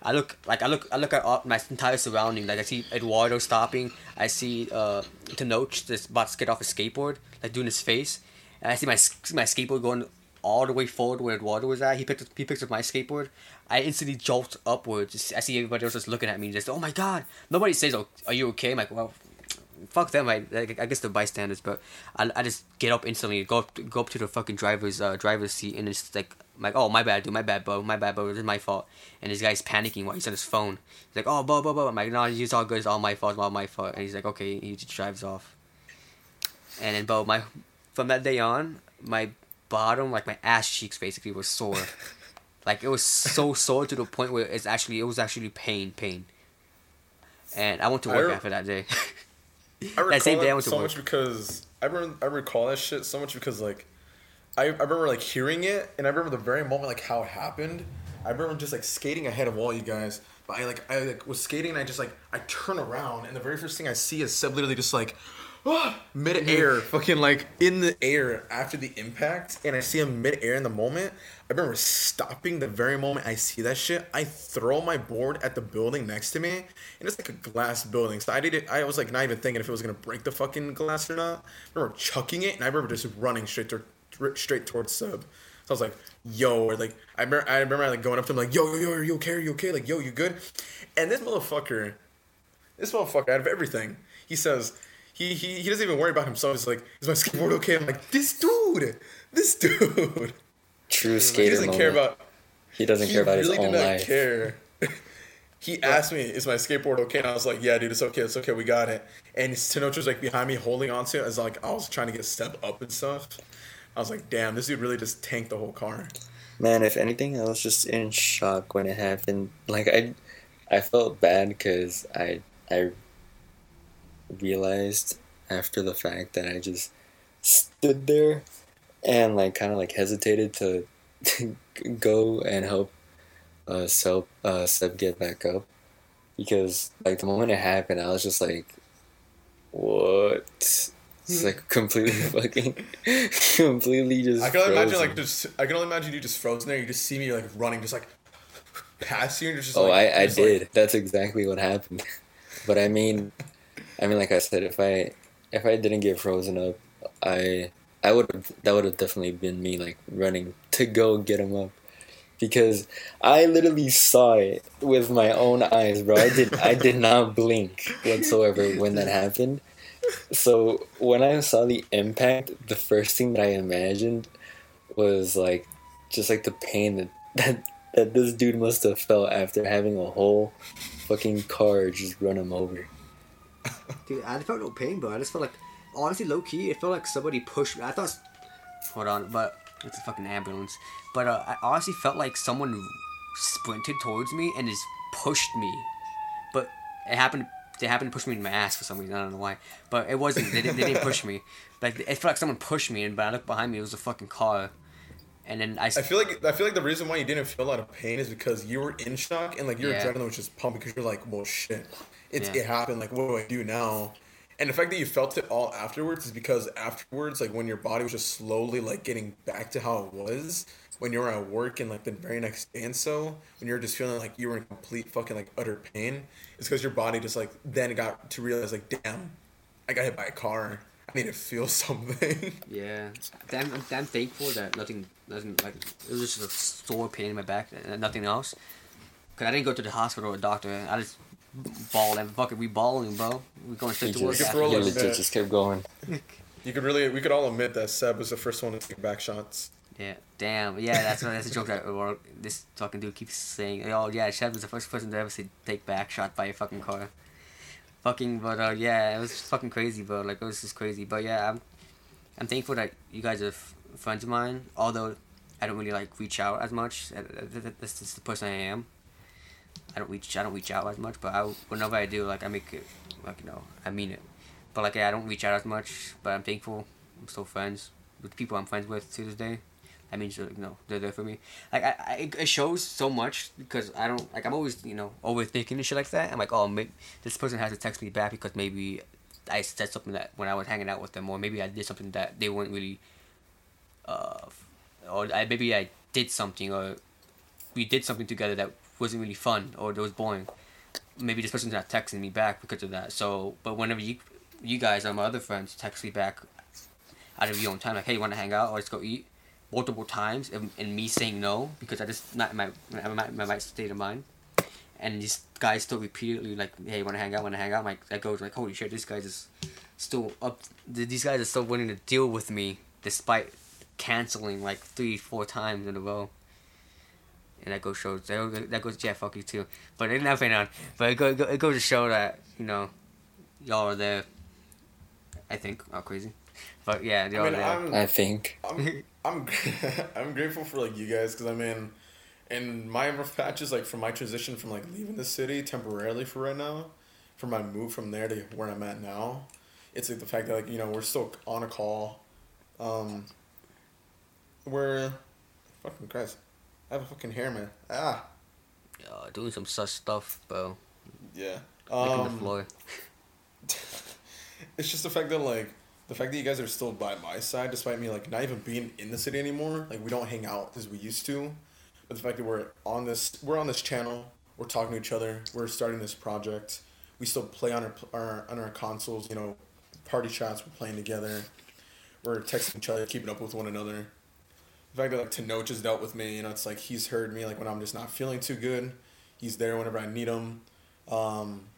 I look at all my entire surrounding. Like, I see Eduardo stopping. I see Tenoch that's about to get off his skateboard, like doing his face. And I see my skateboard going all the way forward where Eduardo was at. He picks up my skateboard. I instantly jolt upwards. I see everybody else just looking at me, just, oh my god. Nobody says, oh, are you okay? I'm like, well, fuck them. I guess they're bystanders, but I just get up instantly, go up to the fucking driver's seat, and it's like, I'm like, oh, my bad, dude, my bad, bro, this is my fault. And this guy's panicking while he's on his phone. He's like, oh, bro. I'm like, no, it's all good, it's all my fault. And he's like, okay, he just drives off. And then, bro, from that day on, my bottom, like my ass cheeks basically was sore. Like, it was so sore to the point where it was actually pain. And I went to work after that day. I recall that same day I went to work. Much because, I recall that shit so much because, like, I remember, like, hearing it, and I remember the very moment, like, how it happened. I remember just, like, skating ahead of all you guys. But I was skating, and I just, like, I turn around, and the very first thing I see is Seb literally just, like, mid-air, fucking, like, in the air after the impact. And I see him mid-air in the moment. I remember stopping the very moment I see that shit. I throw my board at the building next to me, and it's, like, a glass building. So I was, like, not even thinking if it was going to break the fucking glass or not. I remember chucking it, and I remember just running straight towards Sub. So I was like, yo, or like, I remember like going up to him like, yo, are you okay? Like, yo, you good? And this motherfucker out of everything, he says, he doesn't even worry about himself. He's like, is my skateboard okay? I'm like, this dude. True skater he doesn't moment. Care about. He doesn't care about really his own life. He really did not care. He asked me, is my skateboard okay? And I was like, yeah, dude, it's okay, we got it. And Tenoch was like behind me holding onto it as like I was trying to get a step up and stuff. I was like, damn, this dude really just tanked the whole car. Man, if anything, I was just in shock when it happened. Like, I felt bad because I realized after the fact that I just stood there and, like, kind of, like, hesitated to go and help Seb get back up. Because, like, the moment it happened, I was just like, what? It's like completely fucking, completely just. I can only frozen. Imagine like just. I can only imagine you just frozen there. You just see me like running, just like past you, and you're just. Oh, like, I just did. Like... That's exactly what happened. But I mean, like I said, if I didn't get frozen up, I would have. That would have definitely been me, like running to go get him up, because I literally saw it with my own eyes, bro. I did not blink whatsoever when that happened. So when I saw the impact, the first thing that I imagined was like, just like the pain that this dude must have felt after having a whole fucking car just run him over. Dude, I felt no pain, bro. I just felt like, honestly, low key, it felt like somebody pushed me. I thought, hold on, but it's a fucking ambulance. But I honestly felt like someone sprinted towards me and just pushed me. But They happened to push me in my ass for some reason. I don't know why, but it wasn't. They didn't push me. Like, it felt like someone pushed me, and but I looked behind me. It was a fucking car. And then I feel like the reason why you didn't feel a lot of pain is because you were in shock and like your adrenaline was just pumping because you're like, well, shit, it happened. Like, what do I do now? And the fact that you felt it all afterwards is because afterwards, like when your body was just slowly like getting back to how it was when you were at work and like the very next day, and so when you were just feeling like you were in complete fucking like utter pain, it's because your body just like then got to realize like, damn, I got hit by a car. I need to feel something. Yeah, I'm thankful that nothing like it was just a sore pain in my back and nothing else. Cause I didn't go to the hospital or a doctor. I just bawled and fucking we bawling, bro. We going straight to work. Just kept going. You could really we could all admit that Seb was the first one to take back shots. Yeah, damn. Yeah, that's a joke that this fucking dude keeps saying. Oh, yeah, Seb was the first person to ever see take back shot by a fucking car. Fucking, but yeah, it was just fucking crazy, bro. Like, it was just crazy. But yeah, I'm thankful that you guys are friends of mine. Although, I don't really like reach out as much. This is the person I am. I don't reach out as much, but whenever I do, like, I make it, like, you know, I mean it. But, like, I don't reach out as much, but I'm thankful. I'm still friends with people I'm friends with to this day. That means, you know, they're there for me. Like, it shows so much because I don't, like, I'm always, you know, overthinking and shit like that. I'm like, oh, maybe this person has to text me back because maybe I said something that when I was hanging out with them, or maybe I did something that they weren't really, maybe I did something, or we did something together that wasn't really fun or that was boring. Maybe this person's not texting me back because of that. So, but whenever you guys or my other friends text me back out of your own time, like, hey, you want to hang out or let's go eat, multiple times, and me saying no because I just not my state of mind, and these guys still repeatedly like, hey, wanna hang out. I'm like, that goes like, holy shit, these guys are still willing to deal with me despite canceling like 3-4 times in a row, and that goes yeah, fuck you too, but it's nothing on. But it goes to show that, you know, y'all are there. I think all crazy. But yeah, y'all are there. I think. I'm grateful for, like, you guys, because I mean, in my rough patches, like, from my transition from, like, leaving the city temporarily for right now, from my move from there to where I'm at now, it's, like, the fact that, like, you know, we're still on a call. We're... Fucking Christ. I have a fucking hair, man. Ah! Yeah, doing some sus stuff, bro. Yeah. Licking the floor. It's just the fact that, like, the fact that you guys are still by my side, despite me, like, not even being in the city anymore. Like, we don't hang out as we used to. But the fact that we're on this channel, we're talking to each other, we're starting this project, we still play on our consoles, you know, party chats, we're playing together, we're texting each other, keeping up with one another. The fact that, like, Tenoch has dealt with me, you know, it's like, he's heard me, like, when I'm just not feeling too good, he's there whenever I need him.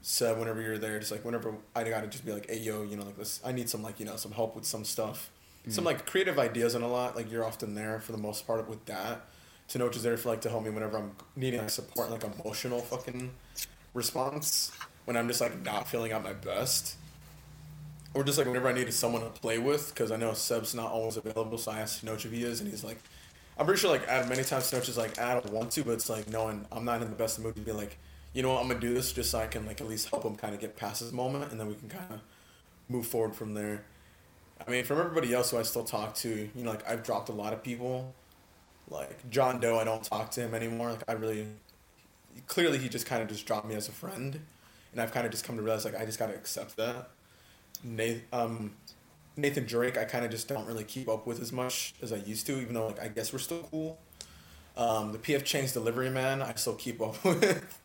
So whenever you're there, just like whenever I gotta just be like, hey yo, you know, like this, I need some, like, you know, some help with some stuff, some like creative ideas and a lot, like, you're often there for the most part with that. Tenoch is there for, like, to help me whenever I'm needing, like, support, like, emotional fucking response when I'm just, like, not feeling at my best, or just like whenever I needed someone to play with, because I know Seb's not always available, so I asked Tenoch if he is, and he's like, I'm pretty sure, like, at many times Tenoch is like, I don't want to, but it's like, no, and I'm not in the best mood to be like, you know what, I'm going to do this just so I can, like, at least help him kind of get past this moment, and then we can kind of move forward from there. I mean, from everybody else who I still talk to, you know, like, I've dropped a lot of people. Like, John Doe, I don't talk to him anymore. Like, clearly he just kind of just dropped me as a friend, and I've kind of just come to realize, like, I just got to accept that. Nathan Drake, I kind of just don't really keep up with as much as I used to, even though, like, I guess we're still cool. The PF Chang's delivery man, I still keep up with.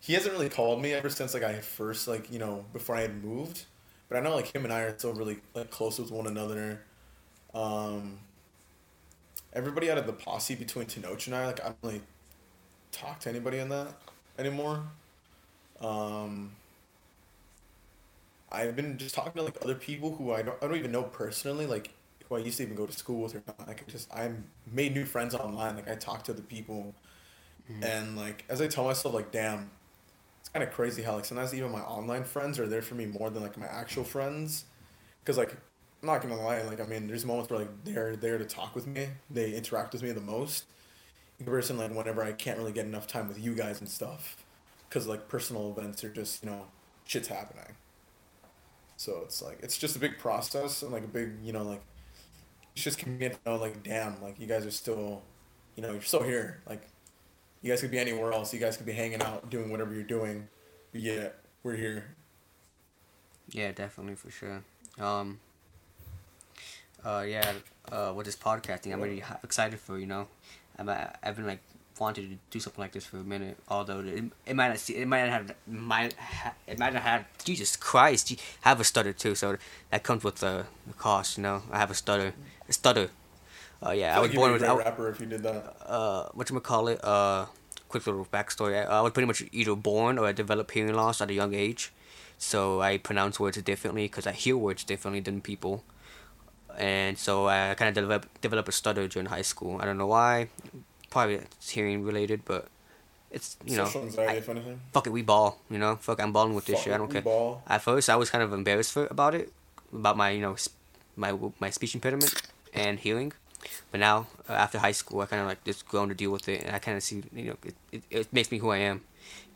He hasn't really called me ever since, like, I first, like, you know, before I had moved, but I know, like, him and I are still really, like, close with one another. Everybody out of the posse between Tenoch and I, like, I don't really talk to anybody in that anymore. I've been just talking to, like, other people who I don't even know personally, like, who I used to even go to school with or not. Like, I made new friends online. Like, I talk to the people. And, like, as I tell myself, like, damn, it's kind of crazy how, like, sometimes even my online friends are there for me more than, like, my actual friends. Because, like, I'm not going to lie, like, I mean, there's moments where, like, they're there to talk with me. They interact with me the most. In comparison, like, whenever I can't really get enough time with you guys and stuff. Because, like, personal events are just, you know, shit's happening. So it's, like, it's just a big process and, like, a big, you know, like, it's just convenient to know, like, damn, like, you guys are still, you know, you're still here. Like, you guys could be anywhere else. You guys could be hanging out, doing whatever you're doing. But yeah, we're here. Yeah, definitely, for sure. With this podcasting, I'm really excited for, you know. I've been, like, wanting to do something like this for a minute. Although it might not have Jesus Christ, I have a stutter too, so that comes with the cost, you know. I have a stutter. I was born with. You'd be a great rapper if you did that. Whatchamacallit? Quick little backstory. I was pretty much either born or I developed hearing loss at a young age, so I pronounce words differently because I hear words differently than people, and so I kind of developed a stutter during high school. I don't know why. Probably it's hearing related, but it's, you know. Social anxiety, if anything. Fuck it, we ball. You know, fuck, I'm balling with this shit. I don't care. Ball. At first, I was kind of embarrassed about my speech impediment and hearing. But now, after high school, I kind of like just grown to deal with it, and I kind of see, you know, it makes me who I am.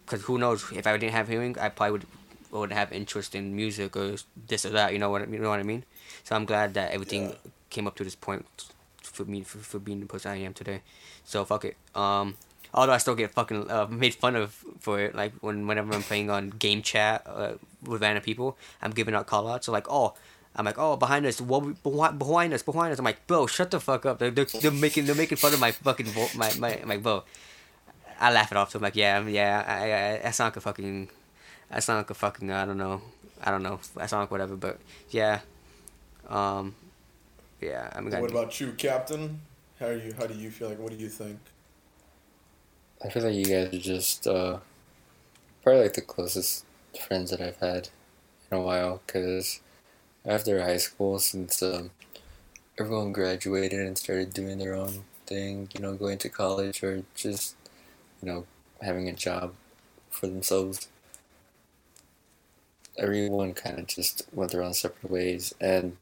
Because who knows, if I didn't have hearing, I probably wouldn't have interest in music or this or that. You know what I mean? So I'm glad that everything came up to this point for me for being the person I am today. So fuck it. Although I still get fucking made fun of for it, like whenever I'm playing on game chat with random people, I'm giving out call outs. So like, I'm like, behind us. I'm like, bro, shut the fuck up. They're making fun of my fucking my bro. I laugh it off. So I'm like, I sound like a fucking, I don't know. I sound like whatever, but yeah. What about you, Captain? How do you feel? Like, what do you think? I feel like you guys are just probably like the closest friends that I've had in a while, because after high school, since everyone graduated and started doing their own thing, you know, going to college or just, you know, having a job for themselves, everyone kind of just went their own separate ways, and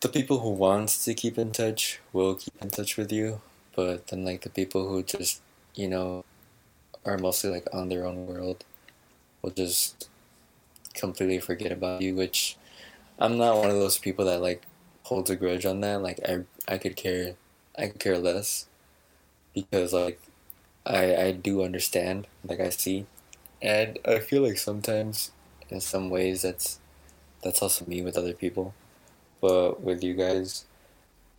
the people who wants to keep in touch will keep in touch with you, but then like the people who just, you know, are mostly like on their own world will just completely forget about you, which I'm not one of those people that like holds a grudge on that. Like I could care less, because like I do understand, like I see, and I feel like sometimes in some ways that's also me with other people, but with you guys,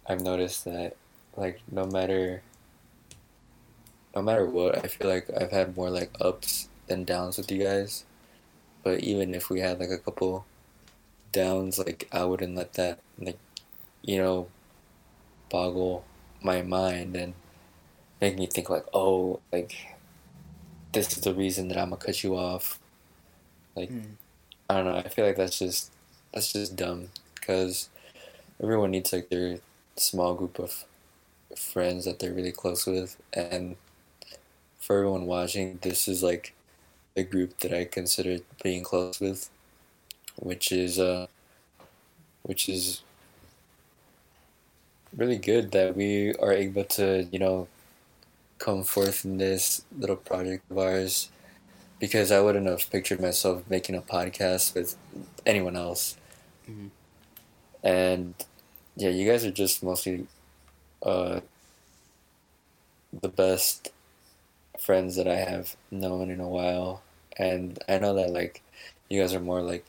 I've noticed that like no matter what, I feel like I've had more like ups than downs with you guys, but even if we had like a couple downs, like I wouldn't let that, like, you know, boggle my mind and make me think like, oh, like this is the reason that I'm gonna cut you off. Like, I don't know. I feel like that's just dumb, because everyone needs like their small group of friends that they're really close with, and for everyone watching, this is like the group that I consider being close with, which is really good that we are able to, you know, come forth in this little project of ours, because I wouldn't have pictured myself making a podcast with anyone else. Mm-hmm. And yeah, you guys are just mostly the best friends that I have known in a while, and I know that like you guys are more like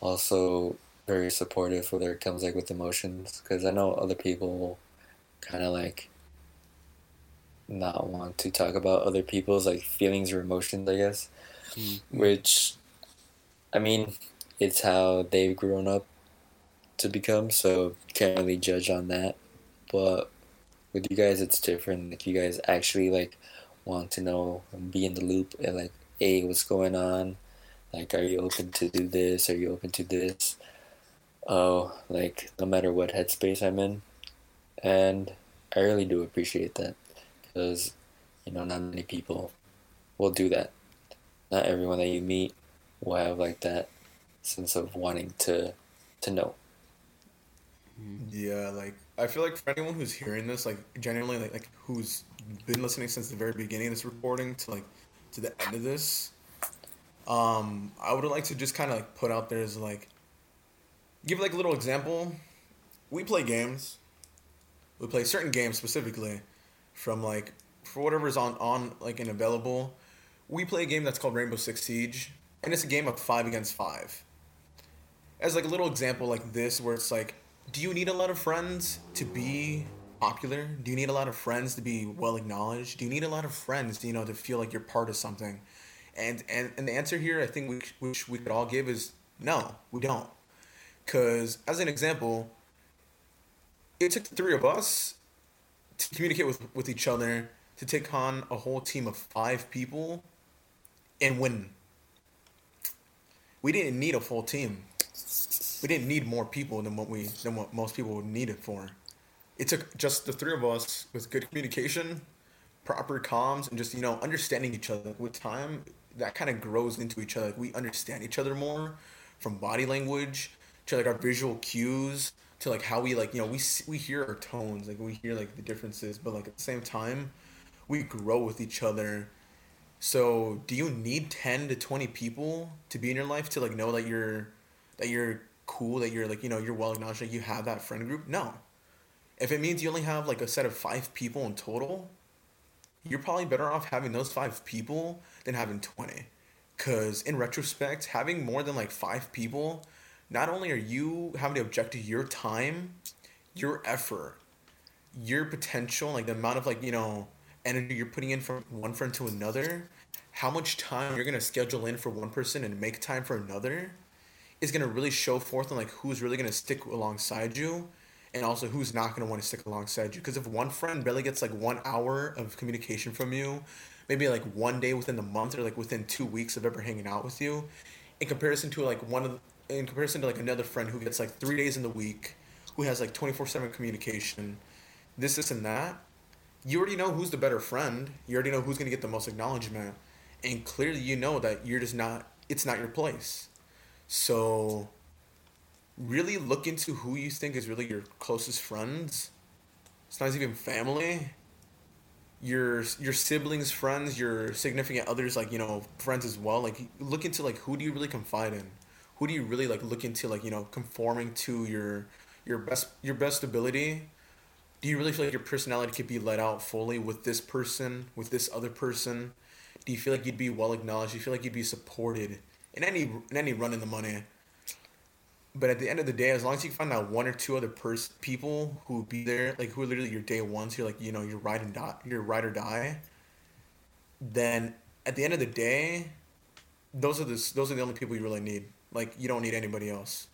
also very supportive whether it comes like with emotions, because I know other people will kind of like not want to talk about other people's like feelings or emotions, I guess. Mm-hmm. Which I mean, it's how they've grown up to become, so can't really judge on that, but with you guys it's different. Like you guys actually like want to know and be in the loop and like, hey, what's going on? Like, are you open to do this? Are you open to this? Oh, like no matter what headspace I'm in. And I really do appreciate that, because, you know, not many people will do that. Not everyone that you meet will have like that sense of wanting to know. Yeah, like I feel like for anyone who's hearing this, like genuinely, like who's been listening since the very beginning of this recording to like to the end of this, I would like to just kind of like put out there as like give like a little example. We play games. We play certain games specifically from like for whatever's on like and available. We play a game that's called Rainbow Six Siege, and it's a game of 5 against 5. As like a little example like this, where it's like, do you need a lot of friends to be popular? Do you need a lot of friends to be well acknowledged? Do you need a lot of friends to, you know, to feel like you're part of something? And the answer here, I think, which we could all give is no, we don't. Because as an example, it took the three of us to communicate with each other to take on a whole team of 5 people and win. We didn't need a full team. We didn't need more people than what most people would need it for. It took just the three of us with good communication, proper comms, and just, you know, understanding each other. With time, that kind of grows into each other. We understand each other more from body language to like our visual cues to like how we like, you know, we hear our tones, like we hear like the differences, but like at the same time we grow with each other. So do you need 10 to 20 people to be in your life to like know that you're cool, that you're like, you know, you're well acknowledged, that you have that friend group? No. If it means you only have like a set of 5 people in total, you're probably better off having those 5 people than having 20. Because in retrospect, having more than like 5 people, not only are you having to object to your time, your effort, your potential, like the amount of like, you know, energy you're putting in from one friend to another, how much time you're going to schedule in for one person and make time for another is going to really show forth on like who's really going to stick alongside you and also who's not going to want to stick alongside you. Because if one friend barely gets like 1 hour of communication from you, maybe like one day within the month or like within 2 weeks of ever hanging out with you, in comparison to like in comparison to like another friend who gets like 3 days in the week, who has like 24/7 communication, this and that, you already know who's the better friend. You already know who's going to get the most acknowledgement. And clearly you know that you're just not, it's not your place. So really look into who you think is really your closest friends. It's not even family. Your siblings' friends, your significant others, like, you know, friends as well. Like, look into, like, who do you really confide in? Who do you really, like, look into, like, you know, conforming to your best ability? Do you really feel like your personality could be let out fully with this person, with this other person? Do you feel like you'd be well acknowledged? Do you feel like you'd be supported in any run in the money? But at the end of the day, as long as you find that 1 or 2 other people who be there, like who are literally your day ones, you're like, you know, you're ride or die. Then at the end of the day, those are the only people you really need. Like, you don't need anybody else.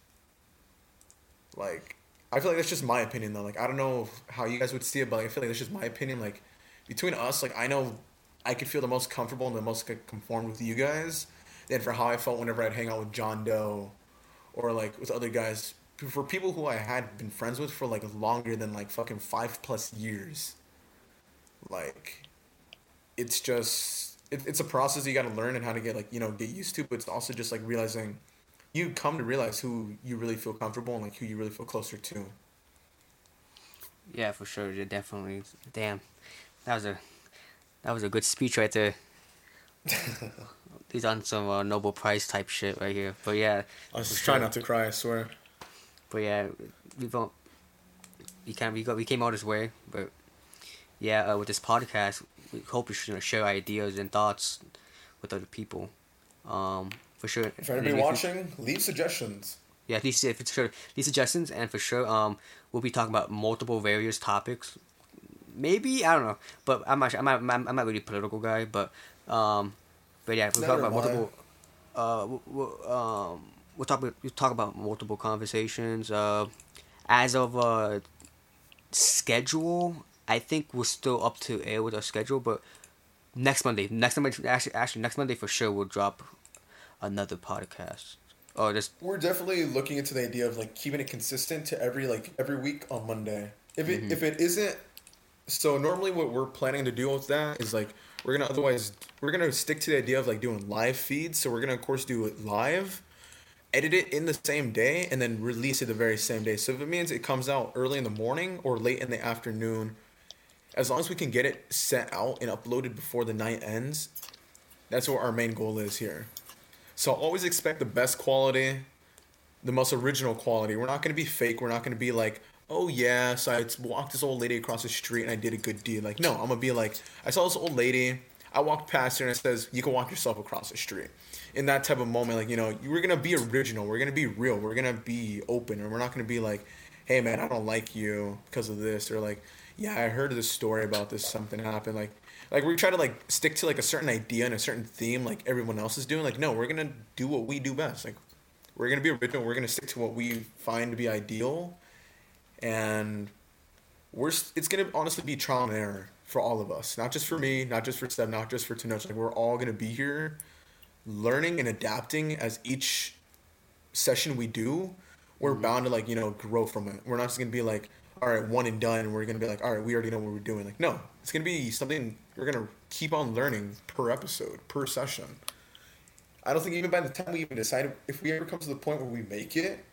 Like, I feel like that's just my opinion though. Like, I don't know how you guys would see it, but like, I feel like that's just my opinion. Like, between us, like, I know I could feel the most comfortable and the most like, conformed with you guys than for how I felt whenever I'd hang out with John Doe. Or, like, with other guys, for people who I had been friends with for, like, longer than, like, fucking 5+ years. Like, it's just, it's a process you gotta learn and how to get, like, you know, get used to. But it's also just, like, realizing, you come to realize who you really feel comfortable and, like, who you really feel closer to. Yeah, for sure, yeah, definitely. Damn, that was a good speech right there. He's on some Nobel Prize type shit right here, but yeah. I was just trying not to cry, I swear. But yeah, we came all this way, but yeah, with this podcast, we hope we should, you know, share ideas and thoughts with other people. For sure. If anybody watching, leave suggestions. Yeah, for sure, leave suggestions, and for sure, we'll be talking about multiple various topics. Maybe, I don't know, but I'm not really a political guy, but yeah, we'll talk about multiple conversations. As of schedule, I think we're still up to air with our schedule, but next Monday for sure we'll drop another podcast. We're definitely looking into the idea of like keeping it consistent to every week on Monday. If it isn't, so normally what we're planning to do with that is like, We're gonna stick to the idea of like doing live feeds. So we're gonna of course do it live, edit it in the same day, and then release it the very same day. So if it means it comes out early in the morning or late in the afternoon, as long as we can get it sent out and uploaded before the night ends, that's what our main goal is here. So always expect the best quality, the most original quality. We're not gonna be fake. We're not gonna be like, oh yeah, so I walked this old lady across the street and I did a good deed. Like, no, I'm gonna be like, I saw this old lady, I walked past her and it says, you can walk yourself across the street. In that type of moment, like, you know, we're gonna be original, we're gonna be real, we're gonna be open, and we're not gonna be like, hey man, I don't like you because of this, or like, yeah, I heard this story about this, something happened. Like we try to like stick to like a certain idea and a certain theme like everyone else is doing. Like, no, we're gonna do what we do best. Like, we're gonna be original, we're gonna stick to what we find to be ideal. And it's going to honestly be trial and error for all of us. Not just for me, not just for Seb, not just for Tenoch. Like, we're all going to be here learning and adapting as each session we do. We're bound to, like, you know, grow from it. We're not just going to be like, all right, one and done. We're going to be like, all right, we already know what we're doing. Like, no, it's going to be something we're going to keep on learning per episode, per session. I don't think even by the time we even decide if we ever come to the point where we make it,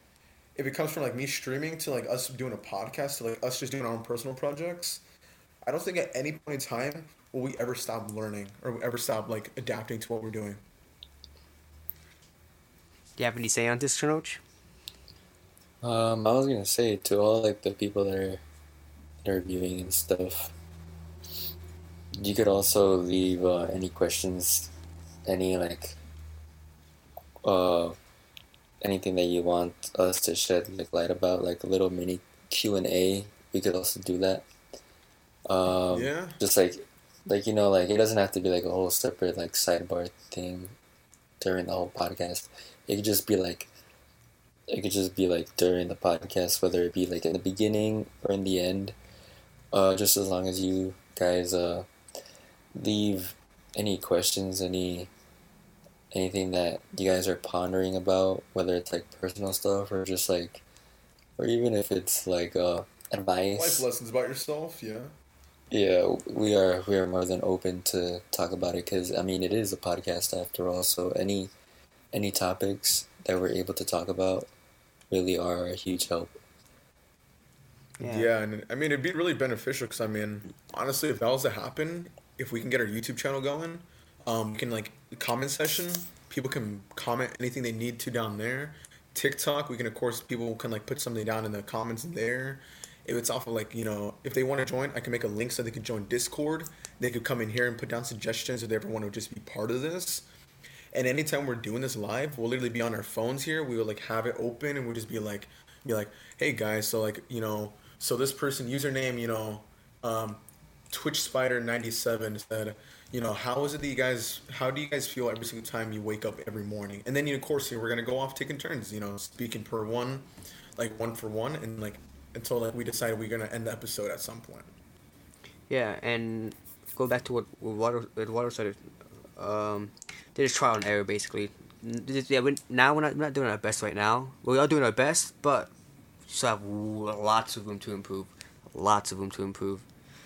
if it comes from like me streaming to like us doing a podcast to like us just doing our own personal projects, I don't think at any point in time will we ever stop learning or we ever stop like adapting to what we're doing. Do you have any say on this, Tenoch? I was gonna say to all like the people that are viewing and stuff, you could also leave any questions, any like anything that you want us to shed like light about, like a little mini Q&A. We could also do that. Yeah. Just like you know, like it doesn't have to be like a whole separate like sidebar thing during the whole podcast. It could just be like during the podcast, whether it be like in the beginning or in the end. Just as long as you guys leave any questions, anything that you guys are pondering about, whether it's like personal stuff or just like, or even if it's like advice, life lessons about yourself. Yeah, we are more than open to talk about it, because I mean it is a podcast after all, so any topics that we're able to talk about really are a huge help. Yeah, and I mean it'd be really beneficial, because I mean honestly, if that was to happen, if we can get our YouTube channel going, we can like comment session, people can comment anything they need to down there. TikTok, we can, of course, people can like put something down in the comments there. If it's off of like, you know, if they want to join, I can make a link so they could join Discord. They could come in here and put down suggestions if they ever want to just be part of this. And anytime we're doing this live, we'll literally be on our phones here. We will like have it open and we'll just be like, hey guys, so like, you know, so this person username, you know, Twitch Spider 97 said, you know, how do you guys feel every single time you wake up every morning? And then, you know, of course, we're going to go off taking turns, you know, speaking per one, like one for one, and like until like we decide we're going to end the episode at some point. Yeah, and go back to what Eduardo said. There's trial and error, basically. Yeah, we're not doing our best right now. We are doing our best, but we still have lots of room to improve.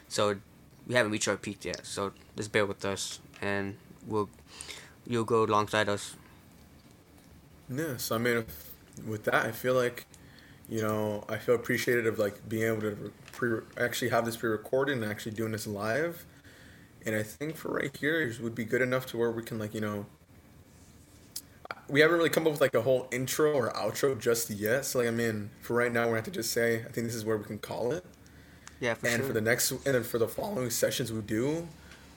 So we haven't reached our peak yet, so just bear with us, and you'll go alongside us. Yeah, so I mean, with that, I feel like, you know, I feel appreciated of, like, being able to actually have this pre-recorded and actually doing this live, and I think for right here, it would be good enough to where we can, like, you know, we haven't really come up with, like, a whole intro or outro just yet, so, like, I mean, for right now, we're going to have to just say, I think this is where we can call it. Yeah, for sure. And and then for the following sessions we do,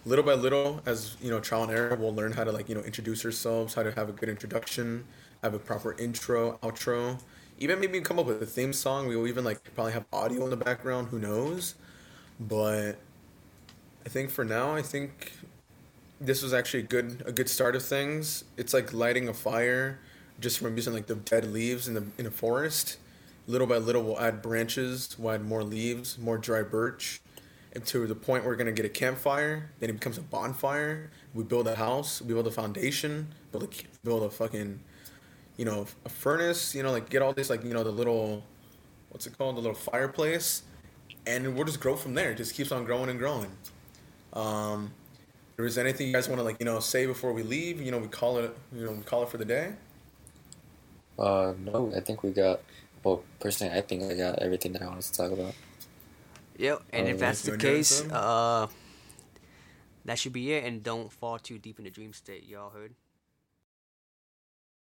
little by little, as you know, trial and error, we'll learn how to like, you know, introduce ourselves, how to have a good introduction, have a proper intro, outro, even maybe come up with a theme song. We will even like probably have audio in the background, who knows? But I think for now, I think this was actually a good start of things. It's like lighting a fire just from using like the dead leaves in a forest. Little by little, we'll add branches, we'll add more leaves, more dry birch, and to the point where we're going to get a campfire, then it becomes a bonfire, we build a house, we build a foundation, build a fucking, you know, a furnace, you know, like, get all this, like, you know, the little, what's it called, the little fireplace, and we'll just grow from there. It just keeps on growing and growing. If there's anything you guys want to, like, you know, say before we leave, you know, we call it for the day? No, I think we got... Well, personally, I think I got everything that I wanted to talk about. Yep, and if that's the case, that should be it. And don't fall too deep in the dream state, y'all heard?